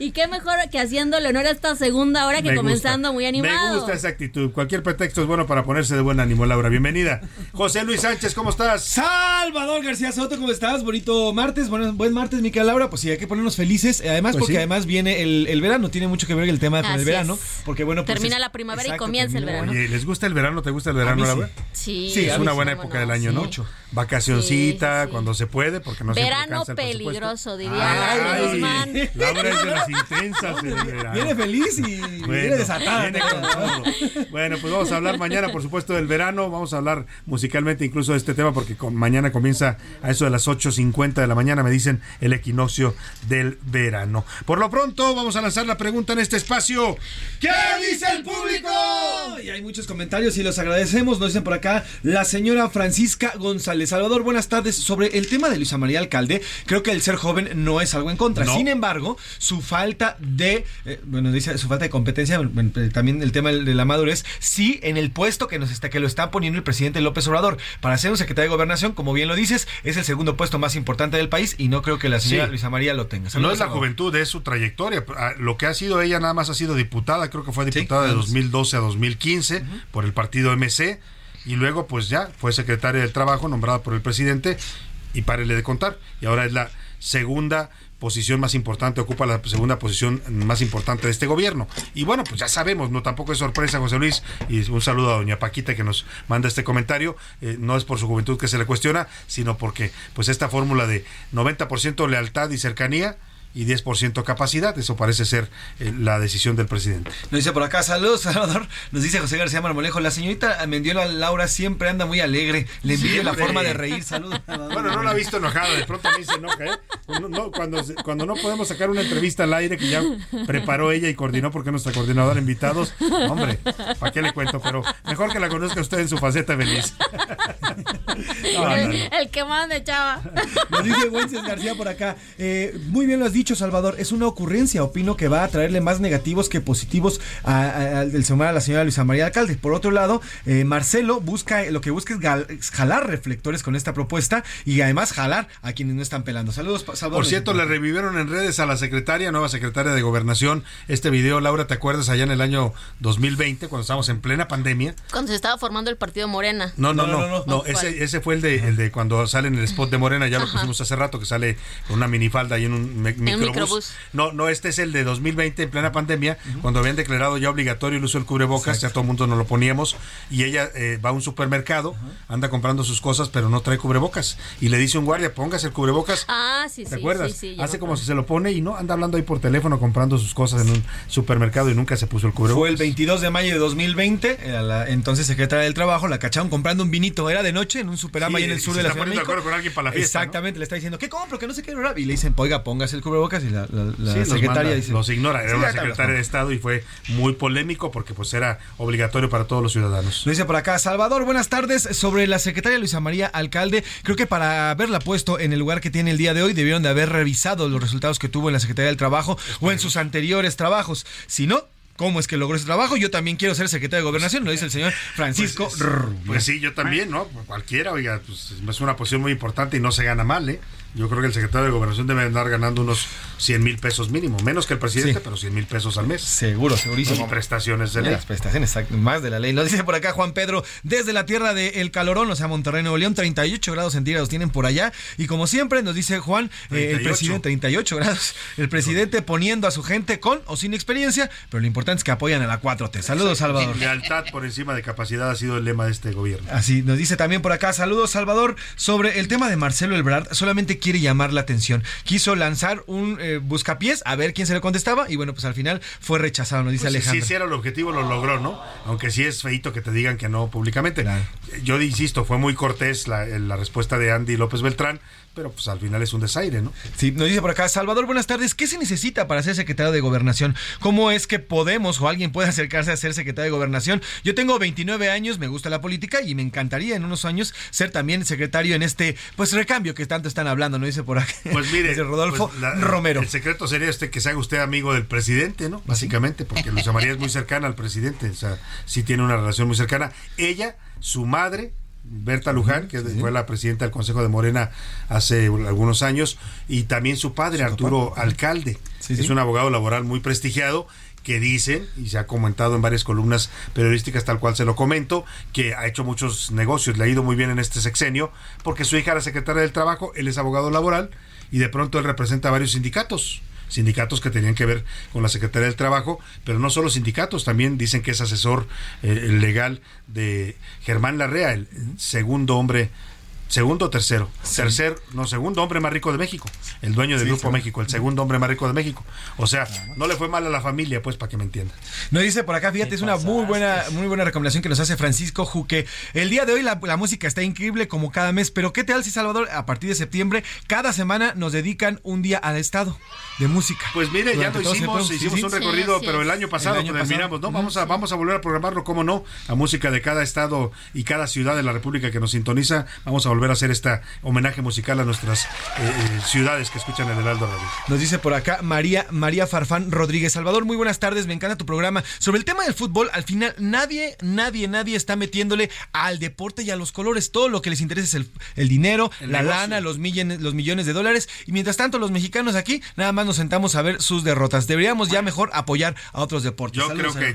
Y qué mejor que haciéndole honor a esta segunda hora que comenzando muy animado. Me gusta esa actitud. Cualquier pretexto es bueno para ponerse de buen ánimo, Laura. Bienvenida. José Luis Sánchez, ¿cómo estás? Salvador García Soto, ¿cómo estás? Bonito martes, buen martes, Mica Laura. Pues sí, hay que ponernos felices, además pues porque sí, además viene el verano, tiene mucho que ver el tema con el verano, porque bueno, pues termina la primavera, exacto, y comienza el verano. Oye, ¿les gusta el verano? ¿Te gusta el verano, Laura? Sí. Sí, es una buena época del año, ¿no? Vacacioncita, cuando se puede, porque no se puede. Verano peligroso, diría Aldo Guzmán. Laura es de las intensas del verano. Viene feliz y viene desatada. Viene con todo. Bueno, pues vamos a hablar mañana, por supuesto, del verano, vamos a hablar musicalmente incluso de este tema, porque mañana comienza a eso de las 8:50 de la mañana, me dicen, el equinoccio del verano. Por lo pronto, vamos a lanzar la pregunta en este espacio. ¿Qué dice el público? Y hay muchos comentarios y los agradecemos. Nos dicen por acá la señora Francisca González. Alcalde. Salvador, buenas tardes. Sobre el tema de Luisa María Alcalde, creo que el ser joven no es algo en contra. No. Sin embargo, su falta de, dice su falta de competencia, también el tema de la madurez, sí, en el puesto que lo está poniendo el presidente López Obrador. Para ser un secretario de Gobernación, como bien lo dices, es el segundo puesto más importante del país y no creo que la señora Luisa María lo tenga. No es la juventud, es su trayectoria. Lo que ha sido ella nada más ha sido diputada, creo que fue diputada de 2012 a 2015 por el partido MC, y luego pues ya fue secretaria del Trabajo, nombrada por el presidente, y párele de contar. Y ahora es la segunda posición más importante, ocupa la segunda posición más importante de este gobierno. Y bueno, pues ya sabemos, no, tampoco es sorpresa, José Luis, y un saludo a doña Paquita que nos manda este comentario, no es por su juventud que se le cuestiona, sino porque pues esta fórmula de 90% lealtad y cercanía y 10% capacidad, eso parece ser la decisión del presidente. Nos dice por acá, saludos Salvador, nos dice José García Marmolejo, la señorita Mendiola Laura siempre anda muy alegre, le envidio la forma de reír, saludos. Bueno, no la he visto enojada, de pronto a mí se enoja, ¿eh? No, cuando no podemos sacar una entrevista al aire que ya preparó ella y coordinó, porque nuestra coordinadora invitados, hombre, ¿para qué le cuento? Pero mejor que la conozca usted en su faceta feliz. El que mande, chava. Nos dice Wences García por acá, muy bien lo has dicho, Salvador, es una ocurrencia, opino que va a traerle más negativos que positivos a la señora Luisa María Alcalde. Por otro lado, Marcelo busca jalar reflectores con esta propuesta y además jalar a quienes no están pelando. Saludos, Salvador. Por cierto, le revivieron en redes a la nueva secretaria de Gobernación, este video, Laura, ¿te acuerdas? Allá en el año 2020, cuando estábamos en plena pandemia. Cuando se estaba formando el partido Morena. No, ese fue el de cuando sale en el spot de Morena, ya lo pusimos hace rato, que sale con una minifalda y en un microbús. No, este es el de 2020 en plena pandemia, cuando habían declarado ya obligatorio el uso del cubrebocas. Exacto. Ya todo el mundo nos lo poníamos, y ella va a un supermercado, anda comprando sus cosas, pero no trae cubrebocas, y le dice un guardia, póngase el cubrebocas. ¿Te acuerdas? Sí, hace como si se lo pone y no, anda hablando ahí por teléfono comprando sus cosas en un supermercado y nunca se puso el cubrebocas. Fue el 22 de mayo de 2020, la entonces secretaria del Trabajo la cacharon comprando un vinito, era de noche en un Superama, ahí en el sur de la Ciudad de México. Se está poniendo de acuerdo con alguien para la fiesta. Exactamente, ¿no? Le está diciendo, ¿qué compro? Que no sé qué, y le dicen, oiga, póngase el cubrebocas, y la secretaria dice, los ignora. Era una secretaria de Estado y fue muy polémico porque pues era obligatorio para todos los ciudadanos. Lo dice por acá, Salvador, buenas tardes. Sobre la secretaria Luisa María Alcalde, creo que para haberla puesto en el lugar que tiene el día de hoy, debieron de haber revisado los resultados que tuvo en la Secretaría del Trabajo o en sus anteriores trabajos. Si no, ¿cómo es que logró ese trabajo? Yo también quiero ser secretario de Gobernación, lo dice el señor Francisco. Pues sí, yo también, ¿no? Cualquiera, oiga, pues es una posición muy importante y no se gana mal, ¿eh? Yo creo que el secretario de Gobernación debe andar ganando unos 100 mil pesos mínimo, menos que el presidente, pero 100 mil pesos al mes. Seguro, segurísimo. Y prestaciones de ley. Las prestaciones, más de la ley. Lo dice por acá Juan Pedro, desde la tierra de El Calorón, o sea, Monterrey, Nuevo León, 38 grados centígrados tienen por allá, y como siempre nos dice Juan, el presidente, 38 grados, el presidente poniendo a su gente con o sin experiencia, pero lo importante es que apoyan a la 4T. Saludos, Salvador. Lealtad por encima de capacidad ha sido el lema de este gobierno. Así, nos dice también por acá, saludos, Salvador, sobre el tema de Marcelo Ebrard, solamente quiere llamar la atención. Quiso lanzar un buscapiés a ver quién se le contestaba y bueno, pues al final fue rechazado, nos dice pues Alejandro. Si era el objetivo, lo logró, ¿no? Aunque sí es feito que te digan que no públicamente. Claro. Yo insisto, fue muy cortés la respuesta de Andy López Beltrán, pero pues al final es un desaire, ¿no? Sí, nos dice por acá, Salvador, buenas tardes, ¿qué se necesita para ser secretario de Gobernación? ¿Cómo es que podemos o alguien puede acercarse a ser secretario de Gobernación? Yo tengo 29 años, me gusta la política y me encantaría en unos años ser también secretario en este, pues, recambio que tanto están hablando, ¿no? Dice por acá. Pues mire, dice Rodolfo Romero. El secreto sería que se haga usted amigo del presidente, ¿no? Básicamente, porque Luisa María es muy cercana al presidente, o sea, sí tiene una relación muy cercana. Ella, su madre, Berta Luján, que fue la presidenta del Consejo de Morena hace algunos años, y también su padre, Arturo Alcalde, es un abogado laboral muy prestigiado, que dicen, y se ha comentado en varias columnas periodísticas, tal cual se lo comento, que ha hecho muchos negocios, le ha ido muy bien en este sexenio, porque su hija era secretaria del Trabajo, él es abogado laboral, y de pronto él representa varios sindicatos que tenían que ver con la Secretaría del Trabajo, pero no solo sindicatos, también dicen que es asesor legal de Germán Larrea, el segundo hombre más rico de México, el dueño del Grupo México, el segundo hombre más rico de México. O sea, no le fue mal a la familia, pues, para que me entiendan. Nos dice por acá, fíjate, es una muy buena recomendación que nos hace Francisco Juque. El día de hoy la música está increíble como cada mes, pero ¿qué tal si, Salvador, a partir de septiembre, cada semana nos dedican un día al Estado de música? Pues mire, durante ya lo hicimos un recorrido, pero el año pasado lo terminamos, ¿no? Vamos a volver a programarlo, cómo no, a música de cada estado y cada ciudad de la República que nos sintoniza. Vamos a volver volver a hacer este homenaje musical a nuestras ciudades que escuchan el Heraldo Radio. Nos dice por acá María Farfán Rodríguez. Salvador, muy buenas tardes, me encanta tu programa. Sobre el tema del fútbol, al final nadie está metiéndole al deporte y a los colores. Todo lo que les interesa es el dinero, la lana, los millones de dólares. Y mientras tanto, los mexicanos aquí nada más nos sentamos a ver sus derrotas. Deberíamos ya mejor apoyar a otros deportes.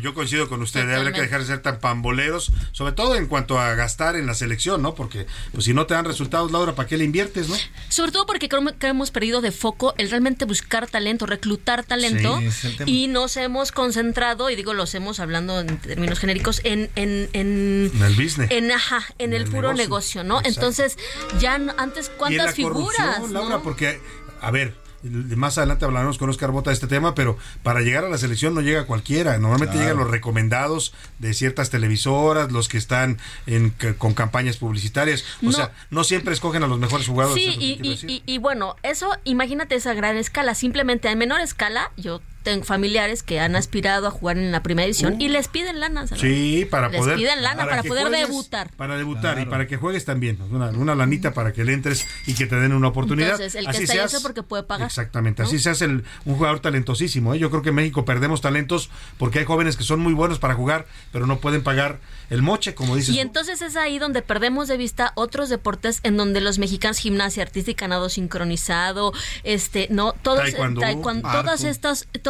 Yo coincido con usted, habría que dejar de ser tan pamboleros, sobre todo en cuanto a gastar en la selección, ¿no? Porque pues si no te dan resultados, Laura, ¿para qué le inviertes, no? Sobre todo porque creo que hemos perdido de foco el realmente buscar talento, reclutar talento, sí, y nos hemos concentrado, y digo, los hemos hablando en términos genéricos, en el business, en el puro negocio, ¿no? Exacto. Entonces, ya antes, ¿cuántas figuras, Laura, ¿no? Porque, a ver, más adelante hablaremos con Oscar Bota de este tema, pero para llegar a la selección no llega cualquiera, normalmente llegan los recomendados de ciertas televisoras, los que están con campañas publicitarias, o sea, no siempre escogen a los mejores jugadores. Sí, y bueno, eso, imagínate esa gran escala, simplemente en menor escala, yo tengo familiares que han aspirado a jugar en la primera división y les piden lana. ¿Sabes? Sí, para poder debutar. Para debutar, claro. Y para que juegues también. Una lanita para que le entres y que te den una oportunidad. Entonces, el que está eso porque puede pagar. Exactamente, ¿no? Así se hace un jugador talentosísimo, ¿eh? Yo creo que en México perdemos talentos porque hay jóvenes que son muy buenos para jugar, pero no pueden pagar el moche, como dices. Y entonces es ahí donde perdemos de vista otros deportes en donde los mexicanos, gimnasia artística, nado sincronizado,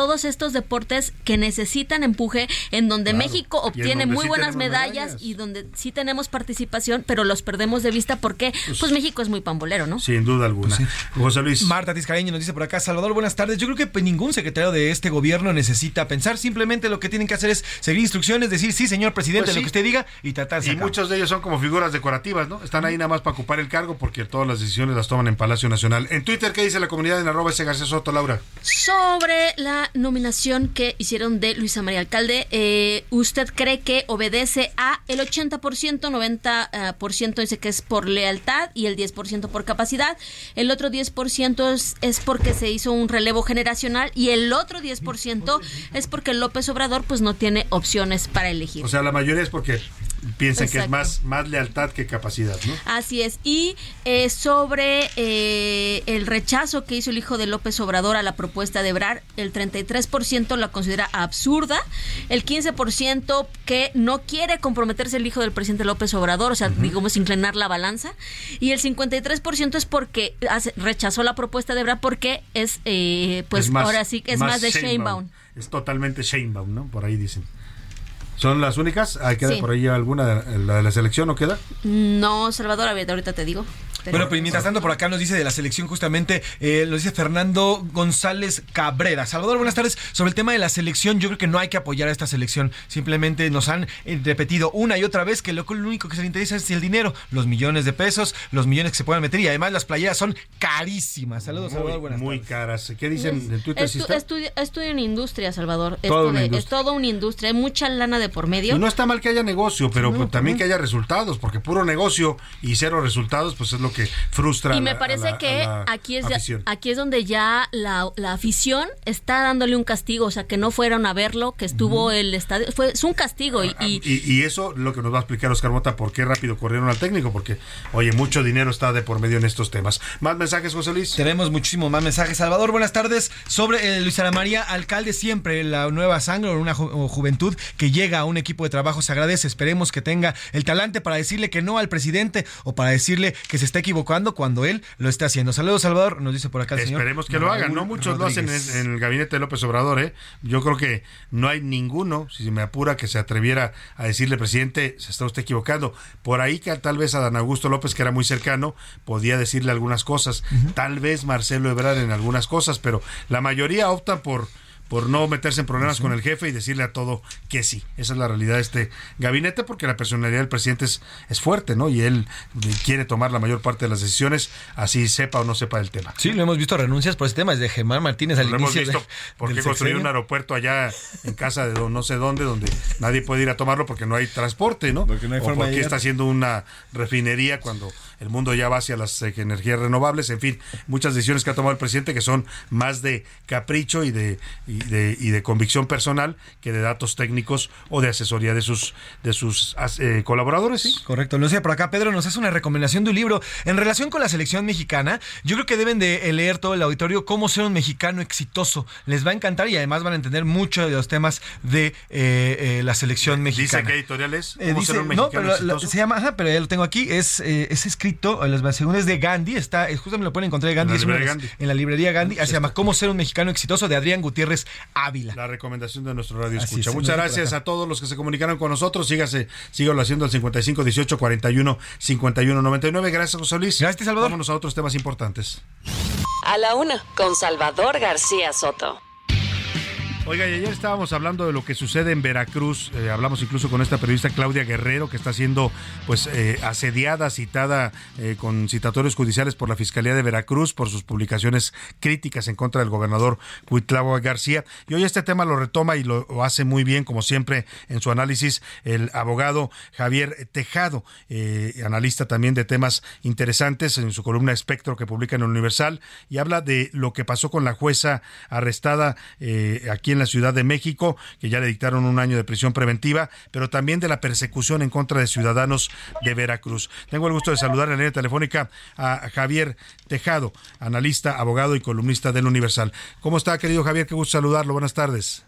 todos estos deportes que necesitan empuje, en donde México obtiene muy buenas medallas y donde sí tenemos participación, pero los perdemos de vista porque pues México es muy pambolero, ¿no? Sin duda alguna. Sí. José Luis. Marta Tiscareño nos dice por acá, Salvador, buenas tardes. Yo creo que ningún secretario de este gobierno necesita pensar, simplemente lo que tienen que hacer es seguir instrucciones, decir sí, señor presidente, pues sí, lo que usted diga y tratarse. Y muchos de ellos son como figuras decorativas, ¿no? Están ahí nada más para ocupar el cargo porque todas las decisiones las toman en Palacio Nacional. En Twitter, ¿qué dice la comunidad en @ ese García Soto, Laura? Sobre la nominación que hicieron de Luisa María Alcalde, ¿usted cree que obedece a el 80%, 90% dice que es por lealtad y el 10% por capacidad, el otro 10% es porque se hizo un relevo generacional y el otro 10% es porque López Obrador pues no tiene opciones para elegir? O sea, la mayoría es porque piensan que es más lealtad que capacidad, ¿no? Así es. Y sobre el rechazo que hizo el hijo de López Obrador a la propuesta de Ebrard, el 33% la considera absurda, el 15% que no quiere comprometerse el hijo del presidente López Obrador, o sea, digamos, inclinar la balanza, y el 53% es porque rechazó la propuesta de Ebrard porque es más de Sheinbaum. Es totalmente Sheinbaum, ¿no? Por ahí dicen. ¿Son las únicas? ¿Queda por ahí alguna de la selección o queda? No, Salvador, ahorita te digo. Bueno, pero mientras tanto por acá nos dice de la selección justamente, nos dice Fernando González Cabrera. Salvador, buenas tardes. Sobre el tema de la selección, yo creo que no hay que apoyar a esta selección. Simplemente nos han repetido una y otra vez que lo único que se le interesa es el dinero, los millones de pesos, los millones que se puedan meter, y además las playeras son carísimas. Saludos, Salvador, buenas tardes. Muy caras. ¿Qué dicen en Twitter? Estudio en industria, Salvador. Es toda una industria, hay mucha lana de por medio. Y no está mal que haya negocio, pero también que haya resultados, porque puro negocio y cero resultados, pues es lo que frustra. Y me parece que aquí es donde ya la afición está dándole un castigo, o sea, que no fueron a verlo, que estuvo el estadio, es un castigo. Y eso lo que nos va a explicar Oscar Bota, por qué rápido corrieron al técnico, porque, oye, mucho dinero está de por medio en estos temas. ¿Más mensajes, José Luis? Tenemos muchísimos más mensajes. Salvador, buenas tardes. Sobre Luisa María Alcalde, siempre la nueva sangre o una juventud que llega a un equipo de trabajo se agradece. Esperemos que tenga el talante para decirle que no al presidente o para decirle que se está equivocando cuando él lo está haciendo. Saludos, Salvador, nos dice por acá el señor. Esperemos que lo hagan, no muchos Rodríguez. Lo hacen en el gabinete de López Obrador, ¿eh? Yo creo que no hay ninguno, si se me apura, que se atreviera a decirle, presidente, se está usted equivocando. Por ahí que tal vez Adán Augusto López, que era muy cercano, podía decirle algunas cosas, tal vez Marcelo Ebrard en algunas cosas, pero la mayoría optan por no meterse en problemas con el jefe y decirle a todo que sí. Esa es la realidad de este gabinete, porque la personalidad del presidente es fuerte, ¿no? Y él quiere tomar la mayor parte de las decisiones, así sepa o no sepa del tema. Sí, lo hemos visto renuncias por ese tema, desde Germán Martínez al inicio. Lo hemos visto porque construyó un aeropuerto allá en casa de no sé dónde, donde nadie puede ir a tomarlo porque no hay transporte, ¿no? Porque no hay forma de llegar. Está haciendo una refinería cuando el mundo ya va hacia las energías renovables. En fin, muchas decisiones que ha tomado el presidente que son más de capricho y de y de convicción personal que de datos técnicos o de asesoría de sus colaboradores. ¿Sí? Correcto, Lucía. Por acá Pedro nos hace una recomendación de un libro en relación con la selección mexicana. Yo creo que deben de leer todo el auditorio Cómo ser un mexicano exitoso. Les va a encantar y además van a entender mucho de los temas de la selección mexicana. ¿Dice qué editorial es? ¿Cómo ser un mexicano exitoso? Se llama, pero ya lo tengo aquí. Es escrito, según es de Gandhi, está, justamente lo pueden encontrar de Gandhi, en la librería Gandhi. Se llama Cómo ser un mexicano exitoso, de Adrián Gutiérrez Ávila. La recomendación de nuestro Radio Escucha. Muchas gracias a todos los que se comunicaron con nosotros. Síganlo haciendo al 55 18 41 51 99. Gracias, José Luis. Gracias, Salvador. Vámonos a otros temas importantes. A la una, con Salvador García Soto. Oiga, y ayer estábamos hablando de lo que sucede en Veracruz, hablamos incluso con esta periodista Claudia Guerrero, que está siendo asediada, citada con citatorios judiciales por la Fiscalía de Veracruz por sus publicaciones críticas en contra del gobernador Cuitláhuac García. Y hoy este tema lo retoma y lo hace muy bien, como siempre, en su análisis, el abogado Javier Tejado, analista también de temas interesantes en su columna Espectro, que publica en el Universal, y habla de lo que pasó con la jueza arrestada aquí en la Ciudad de México, que ya le dictaron 1 año de prisión preventiva, pero también de la persecución en contra de ciudadanos de Veracruz. Tengo el gusto de saludar en la línea telefónica a Javier Tejado, analista, abogado y columnista del Universal. ¿Cómo está, querido Javier? Qué gusto saludarlo. Buenas tardes.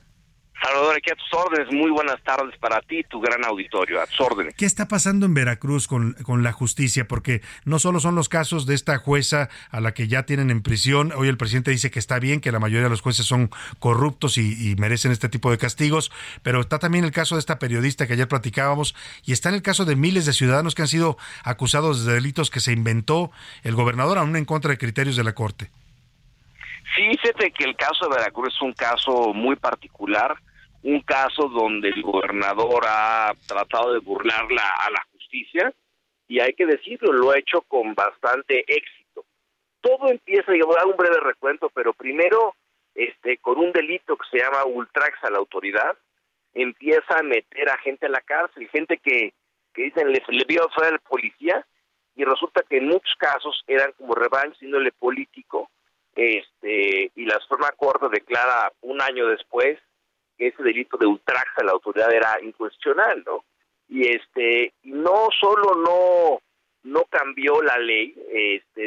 Salvador, aquí a tus órdenes. Muy buenas tardes para ti y tu gran auditorio. A tus órdenes. ¿Qué está pasando en Veracruz con la justicia? Porque no solo son los casos de esta jueza a la que ya tienen en prisión. Hoy el presidente dice que está bien, que la mayoría de los jueces son corruptos y merecen este tipo de castigos. Pero está también el caso de esta periodista que ayer platicábamos. Y está en el caso de miles de ciudadanos que han sido acusados de delitos que se inventó el gobernador, aún en contra de criterios de la Corte. Fíjate que el caso de Veracruz es un caso muy particular, un caso donde el gobernador ha tratado de burlar a la justicia, y hay que decirlo, lo ha hecho con bastante éxito. Todo empieza, yo voy a dar un breve recuento, pero primero con un delito que se llama ultrax a la autoridad, empieza a meter a gente a la cárcel, gente que dicen, le vio fuera del policía, y resulta que en muchos casos eran como revancha, índole político, y la Suprema Corte declara 1 año después que ese delito de ultraje a la autoridad era inconstitucional, ¿no? Y no solo no cambió la ley,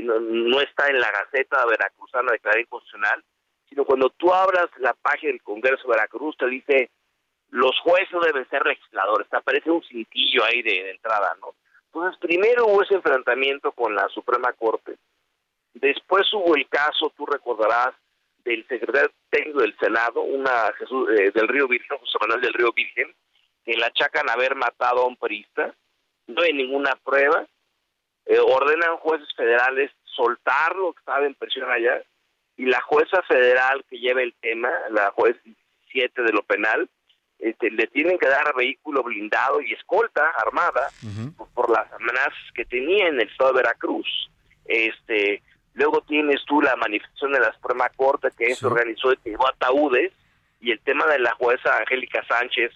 no está en la Gaceta Veracruzana declarada inconstitucional, sino cuando tú abras la página del Congreso de Veracruz te dice los jueces deben ser legisladores, te aparece un cintillo ahí de entrada, ¿no? Entonces primero hubo ese enfrentamiento con la Suprema Corte. Después hubo el caso, tú recordarás, del secretario técnico del Senado, José Manuel del Río Virgen, que le achacan haber matado a un perista, no hay ninguna prueba, ordenan jueces federales soltarlo, que estaba en prisión allá, y la jueza federal que lleva el tema, la juez 17 de lo penal, le tienen que dar vehículo blindado y escolta armada por las amenazas que tenía en el estado de Veracruz. Luego tienes tú la manifestación de la Suprema Corte que se organizó y que llevó ataúdes, y el tema de la jueza Angélica Sánchez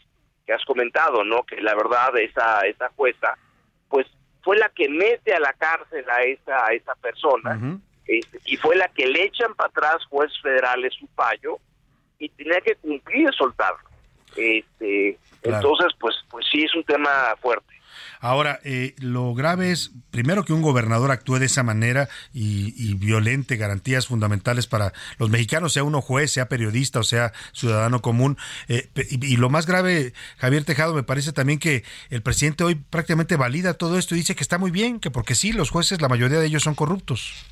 que has comentado, ¿no? Que la verdad esa jueza pues fue la que mete a la cárcel a esa persona, y fue la que le echan para atrás jueces federales su fallo y tenía que cumplir y soltarlo. Claro. Entonces pues sí es un tema fuerte. Ahora, lo grave es, primero, que un gobernador actúe de esa manera y violente garantías fundamentales para los mexicanos, sea uno juez, sea periodista o sea ciudadano común. Y lo más grave, Javier Tejado, me parece también que el presidente hoy prácticamente valida todo esto y dice que está muy bien, que porque sí, los jueces, la mayoría de ellos son corruptos.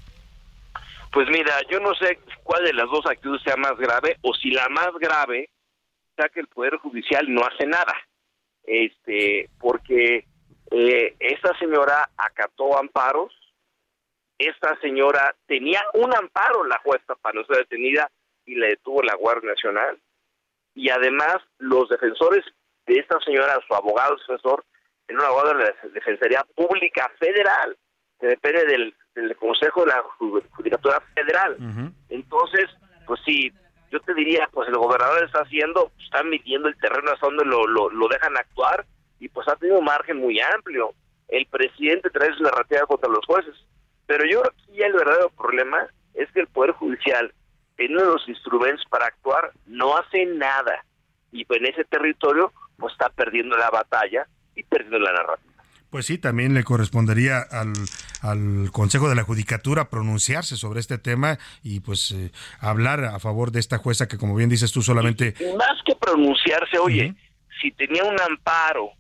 Pues mira, yo no sé cuál de las dos actitudes sea más grave, o si la más grave sea que el Poder Judicial no hace nada. Porque esta señora acató amparos, esta señora tenía un amparo, la jueza, para no ser detenida, y la detuvo la Guardia Nacional, y además los defensores de esta señora, su abogado defensor, era un abogado de la Defensoría Pública Federal, que depende del Consejo de la Judicatura Federal. Entonces, pues sí, yo te diría, pues el gobernador está midiendo el terreno hasta donde lo dejan actuar, y pues ha tenido un margen muy amplio. El presidente trae su narrativa contra los jueces, pero yo creo que el verdadero problema es que el Poder Judicial tienen los instrumentos para actuar, no hacen nada. Y en ese territorio, pues está perdiendo la batalla y perdiendo la narrativa. Pues sí, también le correspondería al Consejo de la Judicatura pronunciarse sobre este tema y pues hablar a favor de esta jueza que, como bien dices tú, solamente... Y más que pronunciarse, oye, si tenía un amparo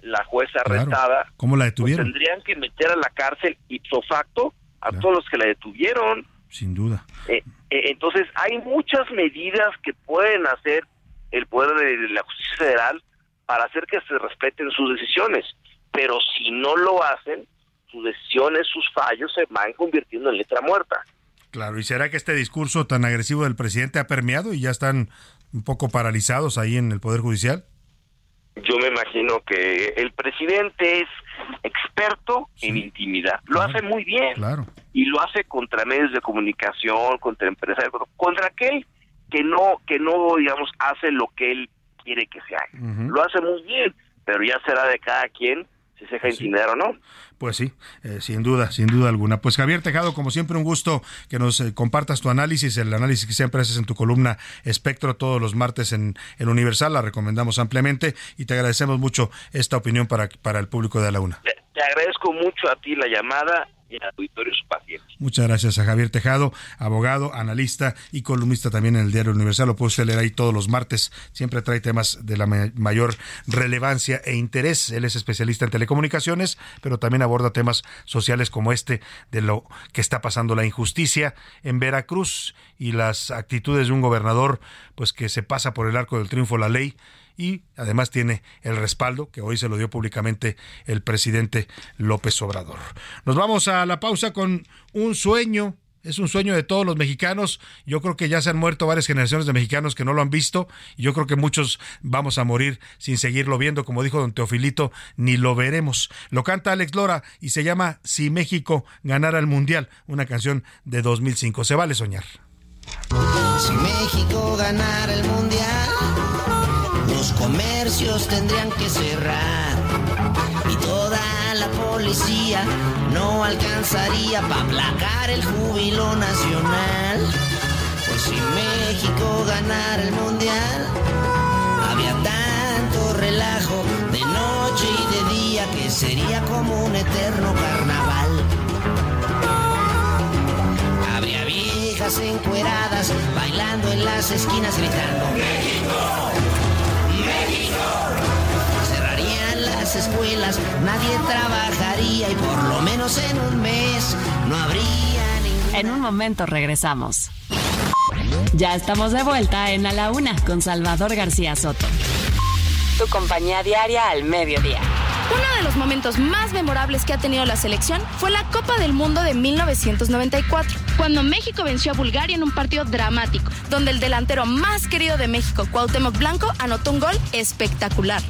la jueza arrestada, ¿cómo la detuvieron? Pues tendrían que meter a la cárcel ipso facto a todos los que la detuvieron. Sin duda. Entonces, hay muchas medidas que pueden hacer el Poder de la Justicia Federal para hacer que se respeten sus decisiones. Pero si no lo hacen, sus decisiones, sus fallos se van convirtiendo en letra muerta. Claro, ¿y será que este discurso tan agresivo del presidente ha permeado y ya están un poco paralizados ahí en el Poder Judicial? Yo me imagino que el presidente es experto en intimidad. Lo hace muy bien. Claro. Y lo hace contra medios de comunicación, contra empresarios, contra aquel que no digamos, hace lo que él quiere que se haga. Lo hace muy bien, pero ya será de cada quien si se deja intimidar o no. Pues sí, sin duda alguna. Pues Javier Tejado, como siempre, un gusto que nos compartas tu análisis, el análisis que siempre haces en tu columna Espectro todos los martes en Universal, la recomendamos ampliamente y te agradecemos mucho esta opinión para el público de A la Una. Te agradezco mucho a ti la llamada y al auditorio su paciencia. Muchas gracias a Javier Tejado, abogado, analista y columnista también en el Diario Universal. Lo puede usted leer ahí todos los martes. Siempre trae temas de la mayor relevancia e interés. Él es especialista en telecomunicaciones, pero también aborda temas sociales como este, de lo que está pasando, la injusticia en Veracruz y las actitudes de un gobernador pues que se pasa por el arco del triunfo la ley. Y además tiene el respaldo que hoy se lo dio públicamente el presidente López Obrador. Nos vamos a la pausa con un sueño. Es un sueño de todos los mexicanos. Yo creo que ya se han muerto varias generaciones de mexicanos que no lo han visto. Y yo creo que muchos vamos a morir sin seguirlo viendo. Como dijo don Teofilito, ni lo veremos. Lo canta Alex Lora y se llama Si México ganara el Mundial. Una canción de 2005. Se vale soñar. Si México ganara el Mundial, los comercios tendrían que cerrar y toda la policía no alcanzaría para aplacar el júbilo nacional. Pues si México ganara el Mundial, había tanto relajo de noche y de día que sería como un eterno carnaval. Habría viejas encueradas bailando en las esquinas gritando ¡México! Cerrarían las escuelas, nadie trabajaría y por lo menos en un mes no habría ninguna... En un momento regresamos. Ya estamos de vuelta en A la Una con Salvador García Soto. Tu compañía diaria al mediodía. Uno de los momentos más memorables que ha tenido la selección fue la Copa del Mundo de 1994, cuando México venció a Bulgaria en un partido dramático, donde el delantero más querido de México, Cuauhtémoc Blanco, anotó un gol espectacular.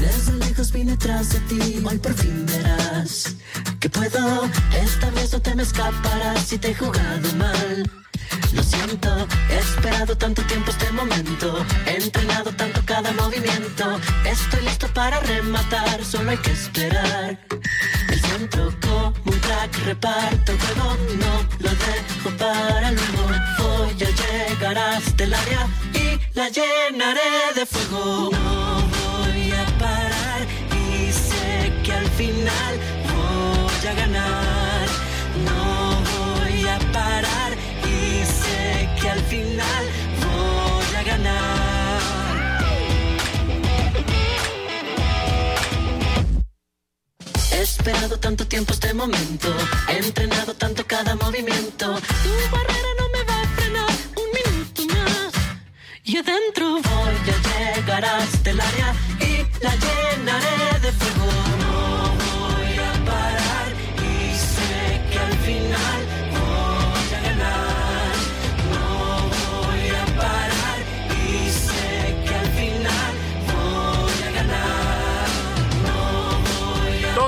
Desde lejos vine tras de ti, hoy por fin verás que puedo, esta vez no te me escaparás si te he jugado mal. Lo siento, he esperado tanto tiempo este momento, he entrenado tanto cada movimiento, estoy listo para rematar, solo hay que esperar. El centro como un crack, reparto el juego, no lo dejo para luego. Voy a llegar hasta el área y la llenaré de fuego. No voy a parar y sé que al final voy a ganar. No voy a parar y sé que al final voy a ganar. He esperado tanto tiempo este momento, he entrenado tanto cada movimiento. Tu barrera no me va a frenar un minuto más. Y adentro voy a llegar hasta el área y la llenaré de fuego. No voy a parar y sé que al final voy a ganar.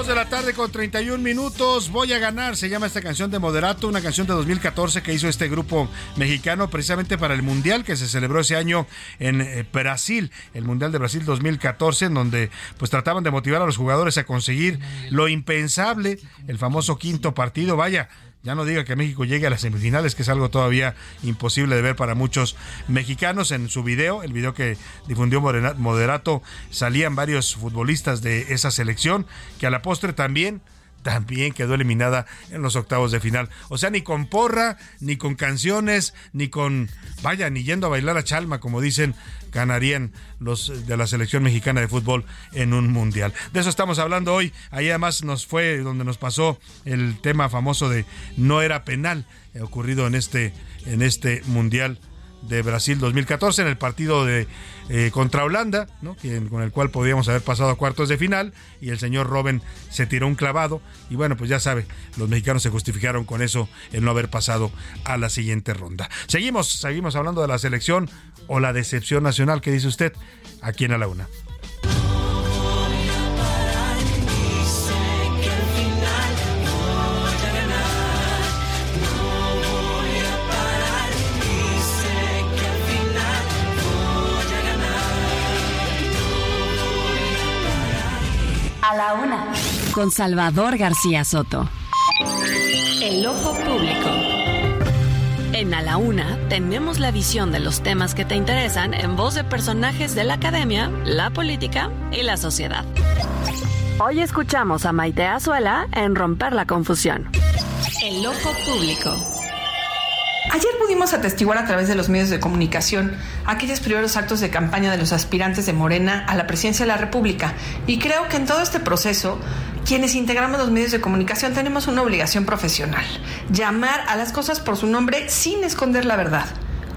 2:31 p.m. Voy a ganar, se llama esta canción de Moderato, una canción de 2014 que hizo este grupo mexicano precisamente para el Mundial que se celebró ese año en Brasil, el Mundial de Brasil 2014, en donde pues trataban de motivar a los jugadores a conseguir lo impensable, el famoso quinto partido. Vaya, ya no diga que México llegue a las semifinales, que es algo todavía imposible de ver para muchos mexicanos. En su video, el video que difundió Moderato, salían varios futbolistas de esa selección, que a la postre también quedó eliminada en los octavos de final. O sea, ni con porra, ni con canciones, ni con, vaya, ni yendo a bailar a Chalma, como dicen, ganarían los de la selección mexicana de fútbol en un mundial. De eso estamos hablando hoy. Ahí además nos fue donde nos pasó el tema famoso de no era penal, ocurrido en este mundial de Brasil 2014, en el partido de contra Holanda, ¿no? Con el cual podríamos haber pasado a cuartos de final, y el señor Robben se tiró un clavado, y bueno, pues ya sabe, los mexicanos se justificaron con eso, el no haber pasado a la siguiente ronda. Seguimos hablando de la selección o la decepción nacional, ¿qué dice usted? Aquí en A la Una. A la Una. Con Salvador García Soto. El ojo público. En A la Una tenemos la visión de los temas que te interesan en voz de personajes de la academia, la política y la sociedad. Hoy escuchamos a Maite Azuela en Romper la Confusión. El ojo público. Ayer pudimos atestiguar a través de los medios de comunicación aquellos primeros actos de campaña de los aspirantes de Morena a la presidencia de la República, y creo que en todo este proceso quienes integramos los medios de comunicación tenemos una obligación profesional: llamar a las cosas por su nombre sin esconder la verdad.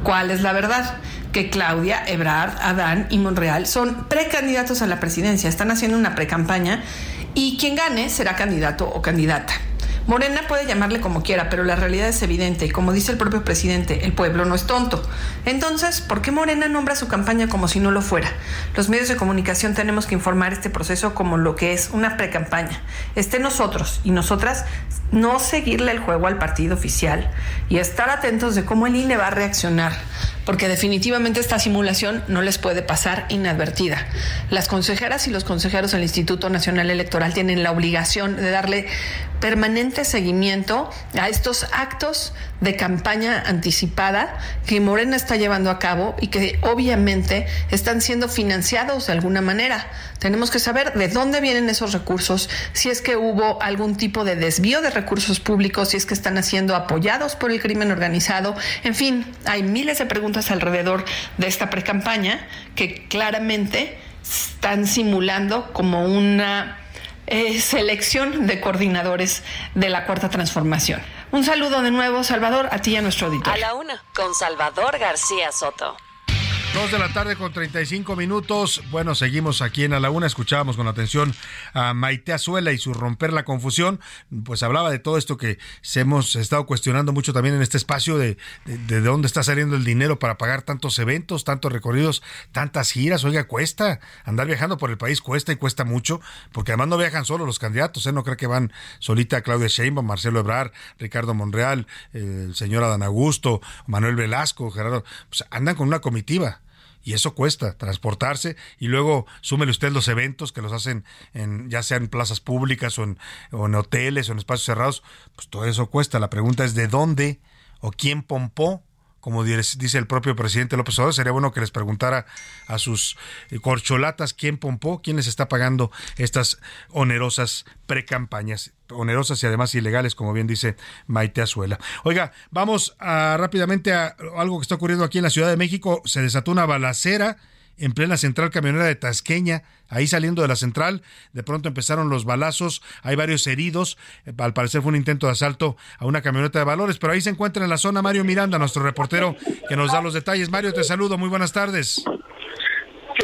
¿Cuál es la verdad? Que Claudia, Ebrard, Adán y Monreal son precandidatos a la presidencia, están haciendo una precampaña, y quien gane será candidato o candidata. Morena puede llamarle como quiera, pero la realidad es evidente, y como dice el propio presidente, el pueblo no es tonto. Entonces, ¿por qué Morena nombra su campaña como si no lo fuera? Los medios de comunicación tenemos que informar este proceso como lo que es, una precampaña. Nosotros y nosotras no seguirle el juego al partido oficial y estar atentos de cómo el INE va a reaccionar, porque definitivamente esta simulación no les puede pasar inadvertida. Las consejeras y los consejeros del Instituto Nacional Electoral tienen la obligación de darle permanente seguimiento a estos actos de campaña anticipada que Morena está llevando a cabo y que obviamente están siendo financiados de alguna manera. Tenemos que saber de dónde vienen esos recursos, si es que hubo algún tipo de desvío de recursos públicos, si es que están siendo apoyados por el crimen organizado. En fin, hay miles de preguntas alrededor de esta precampaña que claramente están simulando como una selección de coordinadores de la Cuarta Transformación. Un saludo de nuevo, Salvador, a ti y a nuestro auditor. A la Una, con Salvador García Soto. 2:35 p.m. Bueno, seguimos aquí en A la Una. Escuchábamos con atención a Maite Azuela y su Romper la Confusión. Pues hablaba de todo esto que hemos estado cuestionando mucho también en este espacio, de dónde está saliendo el dinero para pagar tantos eventos, tantos recorridos, tantas giras. Oiga, cuesta. Andar viajando por el país cuesta, y cuesta mucho, porque además no viajan solo los candidatos, ¿eh? No creo que van solita Claudia Sheinbaum, Marcelo Ebrard, Ricardo Monreal, el señor Adán Augusto, Manuel Velasco, Gerardo. Pues andan con una comitiva. Y eso cuesta, transportarse, y luego súmele usted los eventos que los hacen ya sea en plazas públicas o en hoteles o en espacios cerrados. Pues todo eso cuesta. La pregunta es de dónde o quién pompó, como dice el propio presidente López Obrador. Sería bueno que les preguntara a sus corcholatas quién pompó, quién les está pagando estas onerosas precampañas. Onerosas y además ilegales, como bien dice Maite Azuela. Oiga, vamos rápidamente a algo que está ocurriendo aquí en la Ciudad de México. Se desató una balacera en plena central camionera de Tasqueña. Ahí saliendo de la central, de pronto empezaron los balazos, hay varios heridos, al parecer fue un intento de asalto a una camioneta de valores, pero ahí se encuentra en la zona Mario Miranda, nuestro reportero, que nos da los detalles. Mario, te saludo, muy buenas tardes.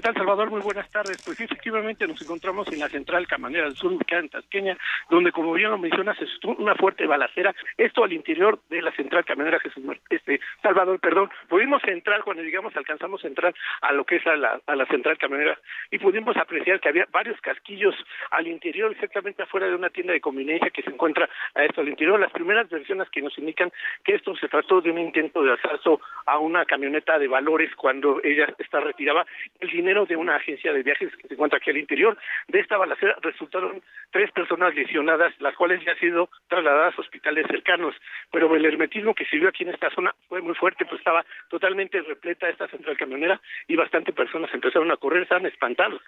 tal, Salvador? Muy buenas tardes. Pues efectivamente nos encontramos en la central Camanera del Sur, ubicada en Tasqueña, donde, como bien lo mencionas, es una fuerte balacera, esto al interior de la central Camanera Jesús Salvador, perdón. Pudimos entrar, cuando llegamos alcanzamos a entrar a lo que es a la central Camanera, y pudimos apreciar que había varios casquillos al interior, exactamente afuera de una tienda de conveniencia que se encuentra a esto al interior. Las primeras versiones que nos indican que esto se trató de un intento de asalto a una camioneta de valores cuando ella está retiraba el dinero de una agencia de viajes que se encuentra aquí al interior. De esta balacera resultaron 3 personas lesionadas, las cuales ya han sido trasladadas a hospitales cercanos, pero el hermetismo que se vio aquí en esta zona fue muy fuerte, pues estaba totalmente repleta esta central camionera y bastante personas empezaron a correr, estaban espantados,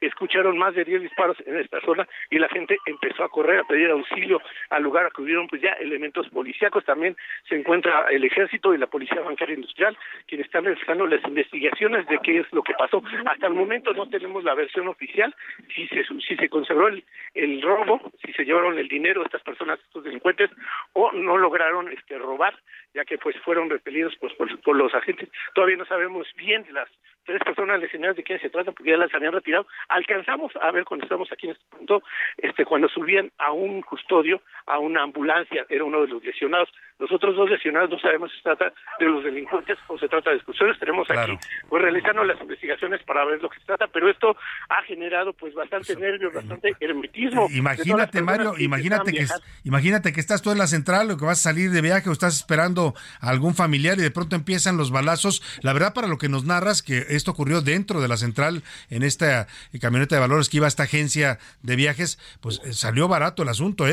escucharon más de 10 disparos en esta zona y la gente empezó a correr, a pedir auxilio. Al lugar acudieron pues ya elementos policíacos, también se encuentra el ejército y la policía bancaria industrial, quienes están realizando las investigaciones de qué es lo que pasó. Hasta el momento no tenemos la versión oficial, si se conservó el robo, si se llevaron el dinero estas personas, estos delincuentes, o no lograron robar, ya que pues fueron repelidos por los agentes. Todavía no sabemos bien las 3 personas lesionadas de quién se trata, porque ya las habían retirado. Alcanzamos a ver cuando estamos aquí en este punto, cuando subían a un custodio, a una ambulancia, era uno de los lesionados. Los otros 2 lesionados no sabemos si se trata de los delincuentes o se trata de excursiones. Tenemos aquí, pues, realizando las investigaciones para ver lo que se trata, pero esto ha generado pues bastante nervios, bastante hermetismo. Imagínate, Mario, imagínate que estás tú en la central, o que vas a salir de viaje, o estás esperando a algún familiar y de pronto empiezan los balazos. La verdad, para lo que nos narras, que esto ocurrió dentro de la central, en esta camioneta de valores que iba a esta agencia de viajes, pues salió barato el asunto,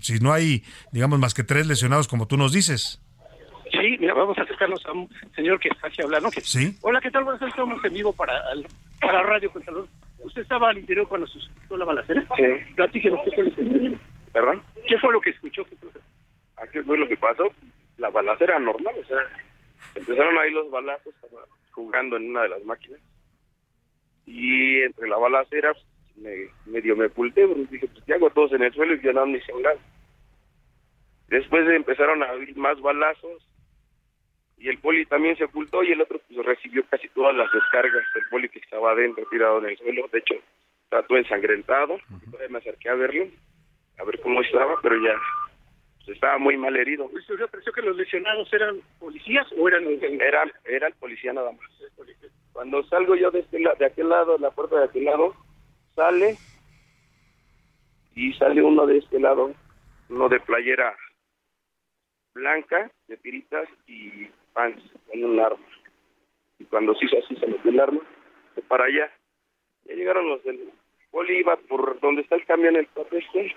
si no hay, digamos, más que 3 lesionados, como tú nos dices. Sí, mira, vamos a acercarnos a un señor que está aquí hablando. Sí. Hola, ¿qué tal? Buenas tardes, estamos en vivo para Radio Consalud. ¿Usted estaba al interior cuando se escuchó la balacera? Sí. Platíquenos, ¿qué fue lo que escuchó? ¿Perdón? ¿Qué fue lo que escuchó? ¿Qué fue lo que pasó? La balacera normal, o sea, empezaron ahí los balazos jugando en una de las máquinas. Y entre la balacera medio me oculté, porque dije, pues ya hago todos en el suelo y ya no me hice nada. Después empezaron a abrir más balazos y el poli también se ocultó y el otro pues recibió casi todas las descargas del poli que estaba adentro, tirado en el suelo. De hecho, estaba todo ensangrentado. Todavía me acerqué a verlo, a ver cómo estaba, pero ya pues estaba muy mal herido. ¿Usted apreció que los lesionados eran policías o eran...? Era el policía nada más. Cuando salgo yo de aquel lado, la puerta de aquel lado, sale uno de este lado, uno de playera blanca, de tiritas y pants, con un arma. Y cuando se hizo así, se metió el arma, fue para allá. Ya llegaron los del poli, iba por donde está el camión, el papel este.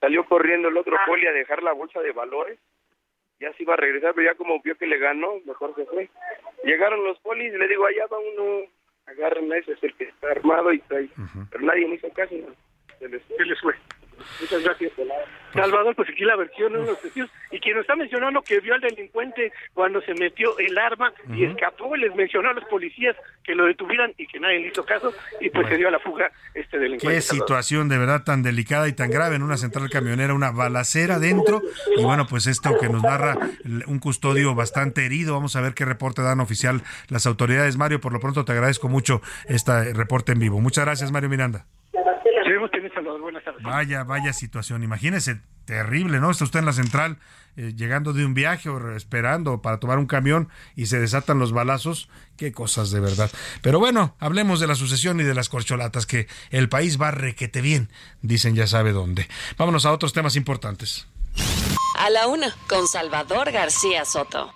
Salió corriendo el otro poli a dejar la bolsa de valores. Ya se iba a regresar, pero ya como vio que le ganó, mejor se fue. Llegaron los polis, le digo, allá va uno, agarren a ese, es el que está armado y trae. Pero nadie me hizo caso, no. Se les fue. Muchas gracias, Salvador. Pues aquí la versión de los testigos y quien nos está mencionando que vio al delincuente cuando se metió el arma y escapó, y les mencionó a los policías que lo detuvieran y que nadie le hizo caso, y pues se dio a la fuga este delincuente. Qué situación de verdad tan delicada y tan grave en una central camionera, una balacera dentro, y bueno, pues esto que nos narra un custodio bastante herido. Vamos a ver qué reporte dan oficial las autoridades. Mario, por lo pronto te agradezco mucho este reporte en vivo. Muchas gracias, Mario Miranda. Buenas tardes. Vaya situación, imagínese, terrible, ¿no? Está usted en la central, llegando de un viaje o esperando para tomar un camión y se desatan los balazos. Qué cosas, de verdad. Pero bueno, hablemos de la sucesión y de las corcholatas, que el país va requete bien, dicen ya sabe dónde. Vámonos a otros temas importantes. A la una, con Salvador García Soto.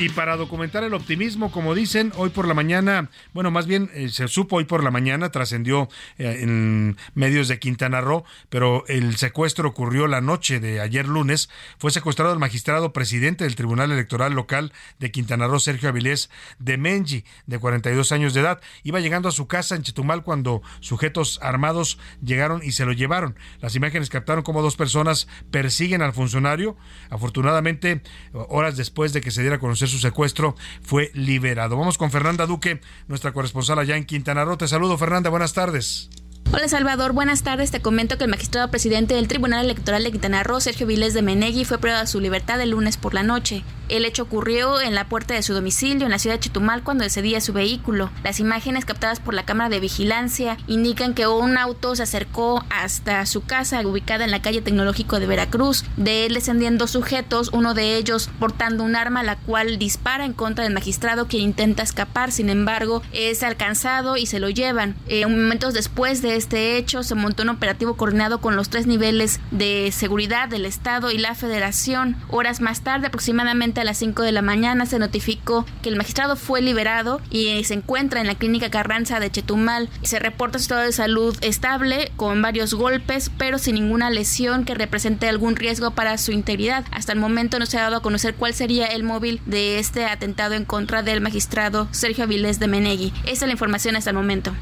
Y para documentar el optimismo, como dicen, hoy por la mañana, bueno, más bien se supo hoy por la mañana, trascendió en medios de Quintana Roo, pero el secuestro ocurrió la noche de ayer lunes. Fue secuestrado el magistrado presidente del Tribunal Electoral Local de Quintana Roo, Sergio Avilés de Menji, de 42 años de edad. Iba llegando a su casa en Chetumal cuando sujetos armados llegaron y se lo llevaron. Las imágenes captaron cómo 2 personas persiguen al funcionario. Afortunadamente, horas después de que se diera a conocer su secuestro, fue liberado. Vamos con Fernanda Duque, nuestra corresponsal allá en Quintana Roo. Te saludo, Fernanda, buenas tardes. Hola, Salvador, buenas tardes. Te comento que el magistrado presidente del Tribunal Electoral de Quintana Roo, Sergio Avilés de Menegui, fue privado de su libertad el lunes por la noche. El hecho ocurrió en la puerta de su domicilio en la ciudad de Chetumal cuando excedía su vehículo. Las imágenes captadas por la cámara de vigilancia indican que un auto se acercó hasta su casa ubicada en la calle Tecnológico de Veracruz. De él descendían dos sujetos, uno de ellos portando un arma la cual dispara en contra del magistrado que intenta escapar, sin embargo es alcanzado y se lo llevan. Momentos después de este hecho se montó un operativo coordinado con los tres niveles de seguridad del Estado y la Federación. Horas más tarde, aproximadamente a las 5 de la mañana, se notificó que el magistrado fue liberado y se encuentra en la clínica Carranza de Chetumal. Se reporta su estado de salud estable con varios golpes pero sin ninguna lesión que represente algún riesgo para su integridad. Hasta el momento no se ha dado a conocer cuál sería el móvil de este atentado en contra del magistrado Sergio Avilés de Menegui. Esa es la información hasta el momento.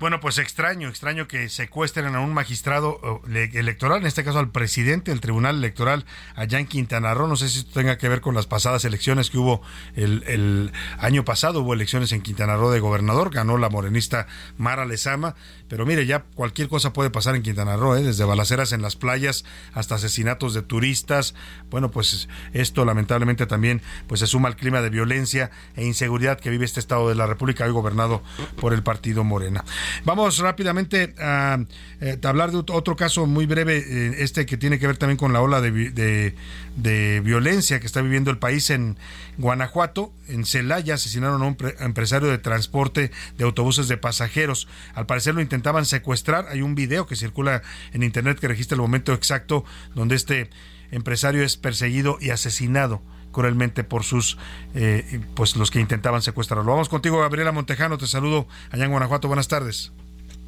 Bueno, pues extraño que secuestren a un magistrado electoral, en este caso al presidente del Tribunal Electoral allá en Quintana Roo. No sé si esto tenga que ver con las pasadas elecciones que hubo el año pasado. Hubo elecciones en Quintana Roo de gobernador, ganó la morenista Mara Lezama, pero mire, ya cualquier cosa puede pasar en Quintana Roo, desde balaceras en las playas hasta asesinatos de turistas. Bueno, pues esto lamentablemente también pues se suma al clima de violencia e inseguridad que vive este estado de la República, hoy gobernado por el partido Morena. Vamos rápidamente a hablar de otro caso muy breve, este que tiene que ver también con la ola de violencia que está viviendo el país. En Guanajuato, en Celaya, asesinaron a un empresario de transporte de autobuses de pasajeros. Al parecer lo intentaban secuestrar. Hay un video que circula en internet que registra el momento exacto donde este empresario es perseguido y asesinado cruelmente por sus pues los que intentaban secuestrarlo. Vamos contigo, Gabriela Montejano, te saludo allá en Guanajuato, buenas tardes.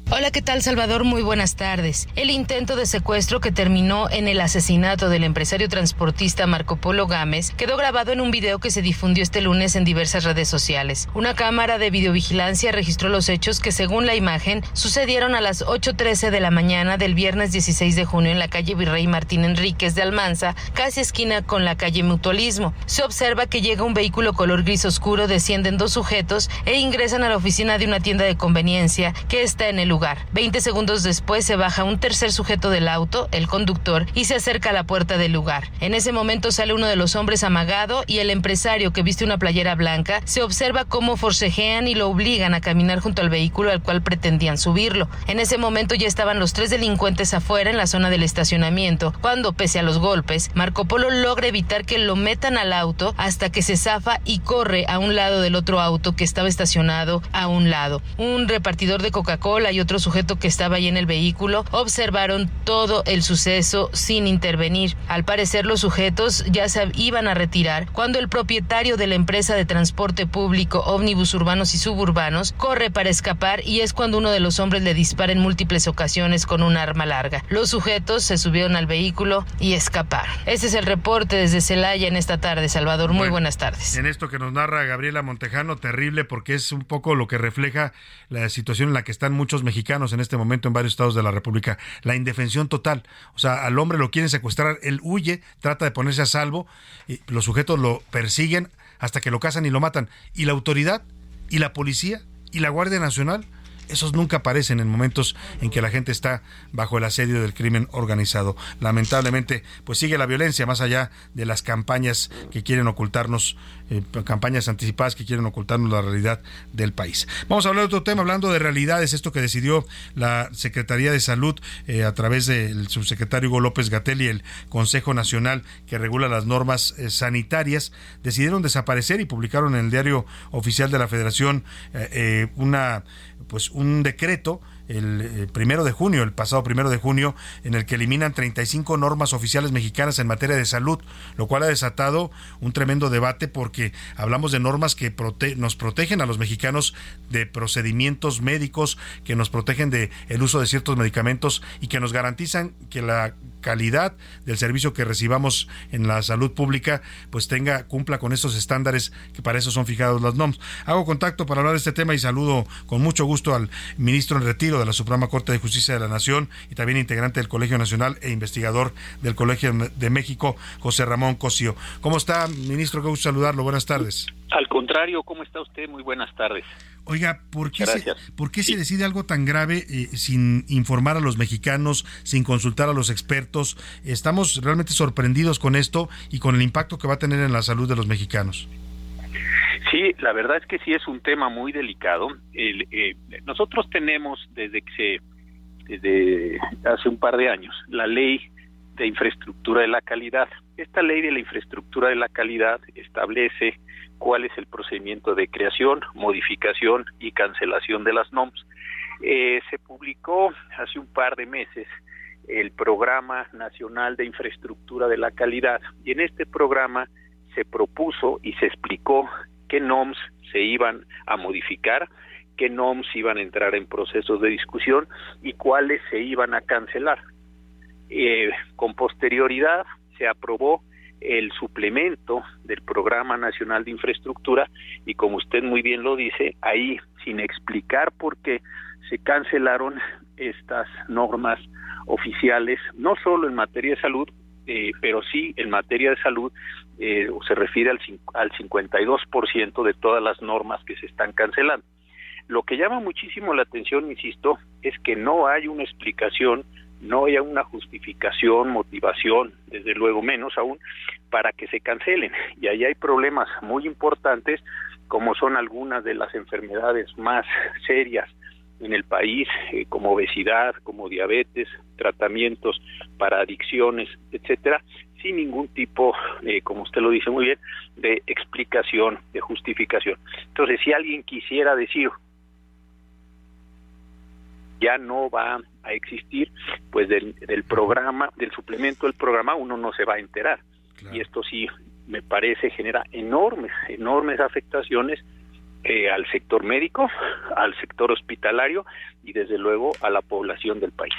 Hola, ¿qué tal, Salvador? Muy buenas tardes. El intento de secuestro que terminó en el asesinato del empresario transportista Marco Polo Gámez quedó grabado en un video que se difundió este lunes en diversas redes sociales. Una cámara de videovigilancia registró los hechos que, según la imagen, sucedieron a las 8:13 de la mañana del viernes 16 de junio en la calle Virrey Martín Enríquez de Almanza, casi esquina con la calle Mutualismo. Se observa que llega un vehículo color gris oscuro, descienden dos sujetos e ingresan a la oficina de una tienda de conveniencia que está en el lugar. 20 segundos después se baja un tercer sujeto del auto, el conductor, y se acerca a la puerta del lugar. En ese momento sale uno de los hombres amagado y el empresario, que viste una playera blanca, se observa cómo forcejean y lo obligan a caminar junto al vehículo al cual pretendían subirlo. En ese momento ya estaban los tres delincuentes afuera en la zona del estacionamiento, cuando, pese a los golpes, Marco Polo logra evitar que lo metan al auto hasta que se zafa y corre a un lado del otro auto que estaba estacionado a un lado. Un repartidor de Coca-Cola y otro sujeto que estaba ahí en el vehículo observaron todo el suceso sin intervenir. Al parecer, los sujetos ya se iban a retirar cuando el propietario de la empresa de transporte público Ómnibus Urbanos y Suburbanos corre para escapar, y es cuando uno de los hombres le dispara en múltiples ocasiones con un arma larga. Los sujetos se subieron al vehículo y escaparon. Este es el reporte desde Celaya en esta tarde, Salvador. Muy buenas tardes. En esto que nos narra Gabriela Montejano, terrible, porque es un poco lo que refleja la situación en la que están muchos mexicanos en este momento en varios estados de la República, la indefensión total. O sea, al hombre lo quieren secuestrar, él huye, trata de ponerse a salvo, y los sujetos lo persiguen hasta que lo cazan y lo matan. Y la autoridad, y la policía, y la Guardia Nacional, esos nunca aparecen en momentos en que la gente está bajo el asedio del crimen organizado. Lamentablemente, pues sigue la violencia, más allá de las campañas que quieren ocultarnos, campañas anticipadas que quieren ocultarnos la realidad del país. Vamos a hablar de otro tema, hablando de realidades, esto que decidió la Secretaría de Salud a través del subsecretario Hugo López-Gatell y el Consejo Nacional que regula las normas sanitarias, decidieron desaparecer y publicaron en el Diario Oficial de la Federación un decreto el pasado primero de junio, en el que eliminan 35 normas oficiales mexicanas en materia de salud, lo cual ha desatado un tremendo debate, porque hablamos de normas que nos protegen a los mexicanos de procedimientos médicos, que nos protegen de el uso de ciertos medicamentos y que nos garantizan que la calidad del servicio que recibamos en la salud pública pues cumpla con estos estándares que para eso son fijados las normas. Hago contacto para hablar de este tema y saludo con mucho gusto al ministro en retiro de la Suprema Corte de Justicia de la Nación y también integrante del Colegio Nacional e investigador del Colegio de México, José Ramón Cosío. ¿Cómo está, ministro? Qué gusto saludarlo. Buenas tardes. Al contrario, ¿cómo está usted? Muy buenas tardes. Oiga, ¿por qué se decide algo tan grave sin informar a los mexicanos, sin consultar a los expertos? Estamos realmente sorprendidos con esto y con el impacto que va a tener en la salud de los mexicanos. Sí, la verdad es que sí es un tema muy delicado. Nosotros tenemos desde hace un par de años la ley de infraestructura de la calidad. Esta ley de la infraestructura de la calidad establece cuál es el procedimiento de creación, modificación y cancelación de las NOMS. Se publicó hace un par de meses el Programa Nacional de Infraestructura de la Calidad, y en este programa se propuso y se explicó qué NOMS se iban a modificar, qué NOMS iban a entrar en procesos de discusión y cuáles se iban a cancelar. Con posterioridad se aprobó el suplemento del Programa Nacional de Infraestructura y, como usted muy bien lo dice, ahí, sin explicar por qué, se cancelaron estas normas oficiales, no solo en materia de salud, pero sí en materia de salud, se refiere al 52% de todas las normas que se están cancelando. Lo que llama muchísimo la atención, insisto, es que no hay una explicación, no hay una justificación, motivación, desde luego menos aún, para que se cancelen. Y ahí hay problemas muy importantes, como son algunas de las enfermedades más serias en el país, como obesidad, como diabetes, tratamientos para adicciones, etcétera, sin ningún tipo, como usted lo dice muy bien, de explicación, de justificación. Entonces, si alguien quisiera decir ya no va a existir, pues del programa, del suplemento del programa, uno no se va a enterar. Claro. Y esto sí, me parece, genera enormes afectaciones al sector médico, al sector hospitalario y desde luego a la población del país.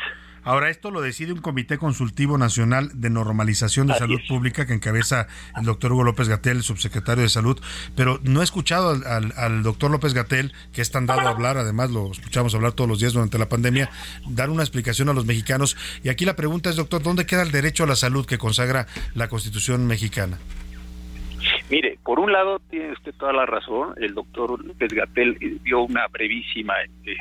Ahora, esto lo decide un Comité Consultivo Nacional de Normalización de Salud Pública que encabeza el doctor Hugo López-Gatell, el subsecretario de Salud, pero no he escuchado al doctor López-Gatell, que es tan dado a hablar, además lo escuchamos hablar todos los días durante la pandemia, dar una explicación a los mexicanos. Y aquí la pregunta es, doctor, ¿dónde queda el derecho a la salud que consagra la Constitución mexicana? Mire, por un lado tiene usted toda la razón, el doctor López-Gatell dio una brevísima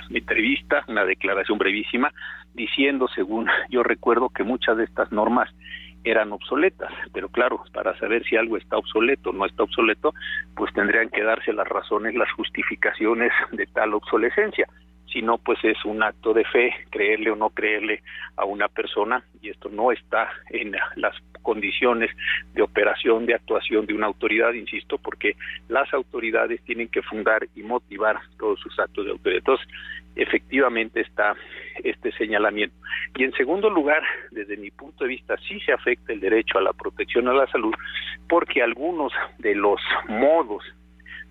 entrevista, una declaración brevísima, diciendo, según yo recuerdo, que muchas de estas normas eran obsoletas, pero claro, para saber si algo está obsoleto o no está obsoleto, pues tendrían que darse las razones, las justificaciones de tal obsolescencia. Si no, pues es un acto de fe, creerle o no creerle a una persona, y esto no está en las condiciones de operación, de actuación de una autoridad, insisto, porque las autoridades tienen que fundar y motivar todos sus actos de autoridad. Entonces, efectivamente está este señalamiento. Y en segundo lugar, desde mi punto de vista, sí se afecta el derecho a la protección a la salud, porque algunos de los modos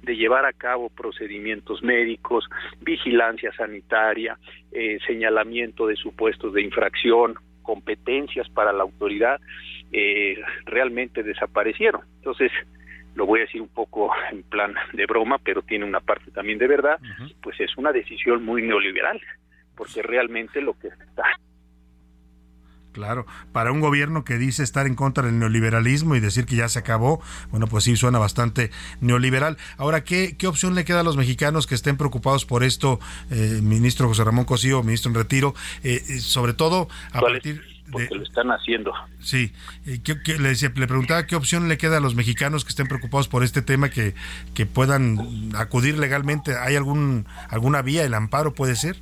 de llevar a cabo procedimientos médicos, vigilancia sanitaria, señalamiento de supuestos de infracción, competencias para la autoridad, realmente desaparecieron. Entonces, lo voy a decir un poco en plan de broma, pero tiene una parte también de verdad, pues es una decisión muy neoliberal, porque realmente lo que está... Claro, para un gobierno que dice estar en contra del neoliberalismo y decir que ya se acabó, bueno, pues sí, suena bastante neoliberal. Ahora, ¿qué opción le queda a los mexicanos que estén preocupados por esto, ministro José Ramón Cosío, ministro en retiro, sobre todo a partir de... Porque lo están haciendo. Sí, le preguntaba qué opción le queda a los mexicanos que estén preocupados por este tema, que puedan acudir legalmente. ¿Hay alguna vía, el amparo puede ser?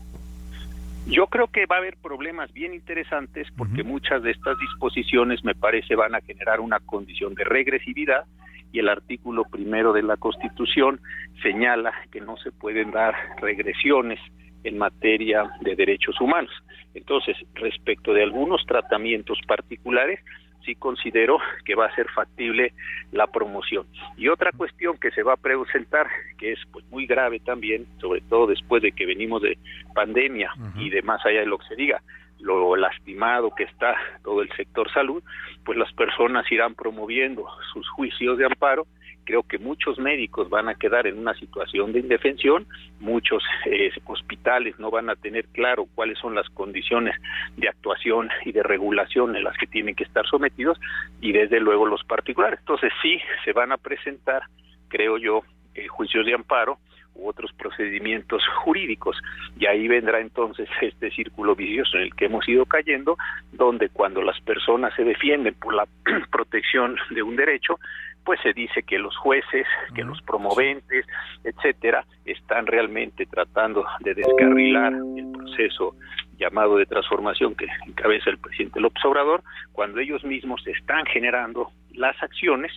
Yo creo que va a haber problemas bien interesantes porque muchas de estas disposiciones, me parece, van a generar una condición de regresividad, y el artículo primero de la Constitución señala que no se pueden dar regresiones en materia de derechos humanos. Entonces, respecto de algunos tratamientos particulares, sí considero que va a ser factible la promoción. Y otra cuestión que se va a presentar, que es pues muy grave también, sobre todo después de que venimos de pandemia y de más allá de lo que se diga, lo lastimado que está todo el sector salud, pues las personas irán promoviendo sus juicios de amparo. Creo que muchos médicos van a quedar en una situación de indefensión, muchos hospitales no van a tener claro cuáles son las condiciones de actuación y de regulación en las que tienen que estar sometidos, y desde luego los particulares. Entonces sí, se van a presentar, creo yo, juicios de amparo u otros procedimientos jurídicos. Y ahí vendrá entonces este círculo vicioso en el que hemos ido cayendo, donde cuando las personas se defienden por la protección de un derecho, pues se dice que los jueces, que los promoventes, etcétera, están realmente tratando de descarrilar el proceso llamado de transformación que encabeza el presidente López Obrador, cuando ellos mismos están generando las acciones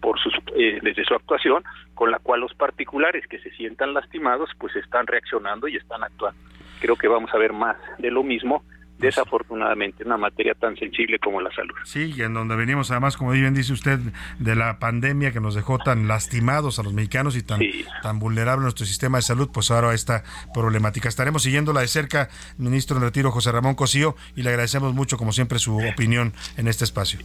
por sus desde su actuación, con la cual los particulares que se sientan lastimados pues están reaccionando y están actuando. Creo que vamos a ver más de lo mismo, desafortunadamente, en una materia tan sensible como la salud. Sí, y en donde venimos además, como bien dice usted, de la pandemia que nos dejó tan lastimados a los mexicanos y tan vulnerable nuestro sistema de salud, pues ahora esta problemática. Estaremos siguiéndola de cerca, ministro en retiro José Ramón Cosío, y le agradecemos mucho, como siempre, su opinión en este espacio.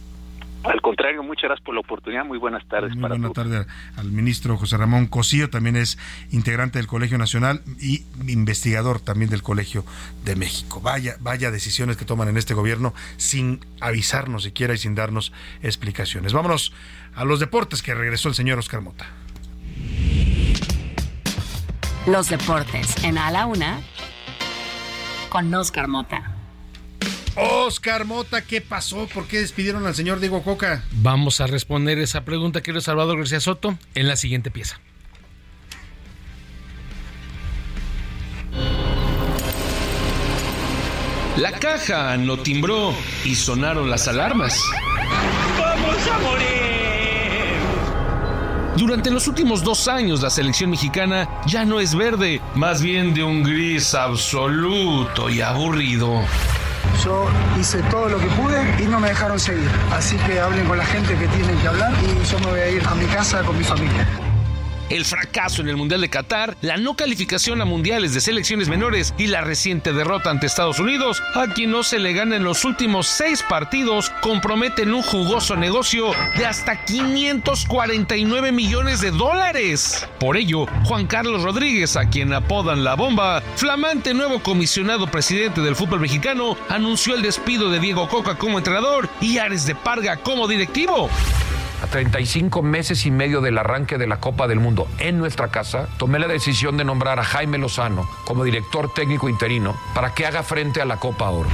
Al contrario, muchas gracias por la oportunidad. Muy buenas tardes. Muy buena tarde al ministro José Ramón Cosío, también es integrante del Colegio Nacional y investigador también del Colegio de México. Vaya decisiones que toman en este gobierno sin avisarnos siquiera y sin darnos explicaciones. Vámonos a los deportes, que regresó el señor Oscar Mota. Los deportes en A la Una con Oscar Mota. Oscar Mota, ¿qué pasó? ¿Por qué despidieron al señor Diego Cocca? Vamos a responder esa pregunta, querido Salvador García Soto, en la siguiente pieza. La caja no timbró y sonaron las alarmas. ¡Vamos a morir! Durante los últimos 2 años, la selección mexicana ya no es verde, más bien de un gris absoluto y aburrido. Yo hice todo lo que pude y no me dejaron seguir. Así que hablen con la gente que tienen que hablar y yo me voy a ir a mi casa con mi familia. El fracaso en el Mundial de Qatar, la no calificación a mundiales de selecciones menores y la reciente derrota ante Estados Unidos, a quien no se le gana en los últimos 6 partidos, comprometen un jugoso negocio de hasta $549 millones. Por ello, Juan Carlos Rodríguez, a quien apodan La Bomba, flamante nuevo comisionado presidente del fútbol mexicano, anunció el despido de Diego Cocca como entrenador y Ares de Parga como directivo. A 35 meses y medio del arranque de la Copa del Mundo en nuestra casa, tomé la decisión de nombrar a Jaime Lozano como director técnico interino para que haga frente a la Copa Oro.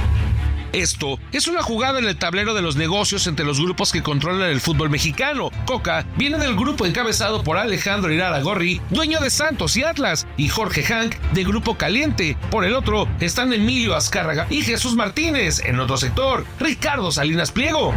Esto es una jugada en el tablero de los negocios entre los grupos que controlan el fútbol mexicano. Cocca viene del grupo encabezado por Alejandro Iraragorri, dueño de Santos y Atlas, y Jorge Hank, de Grupo Caliente. Por el otro están Emilio Azcárraga y Jesús Martínez, en otro sector, Ricardo Salinas Pliego.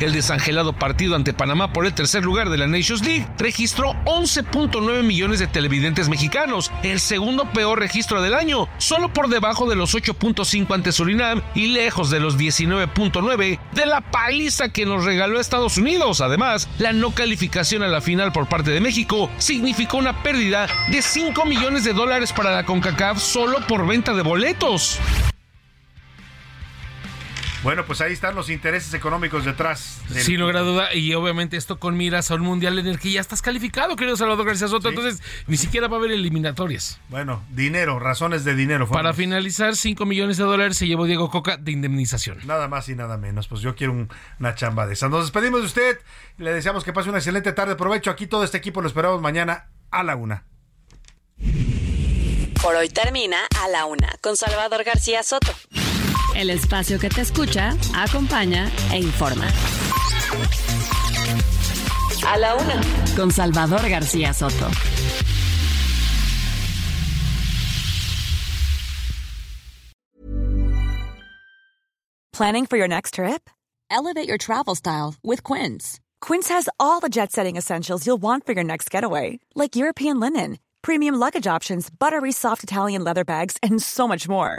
El desangelado partido ante Panamá por el 3er lugar de la Nations League registró 11.9 millones de televidentes mexicanos, el segundo peor registro del año, solo por debajo de los 8.5 ante Surinam y lejos de los 19.9 de la paliza que nos regaló Estados Unidos. Además, la no calificación a la final por parte de México significó una pérdida de $5 millones para la CONCACAF solo por venta de boletos. Bueno, pues ahí están los intereses económicos detrás. Sin lugar a duda, y obviamente esto con miras a un mundial en el que ya estás calificado, querido Salvador García Soto, sí. Entonces ni siquiera va a haber eliminatorias. Bueno, dinero, razones de dinero. Para finalizar, $5 millones se llevó Diego Cocca de indemnización. Nada más y nada menos, pues yo quiero una chamba de esas. Nos despedimos de usted, le deseamos que pase una excelente tarde, provecho, aquí todo este equipo lo esperamos mañana a la 1:00. Por hoy termina A la 1:00 con Salvador García Soto. El espacio que te escucha, acompaña e informa. A la 1:00. Con Salvador García Soto. Planning for your next trip? Elevate your travel style with Quince. Quince has all the jet-setting essentials you'll want for your next getaway, like European linen, premium luggage options, buttery soft Italian leather bags, and so much more.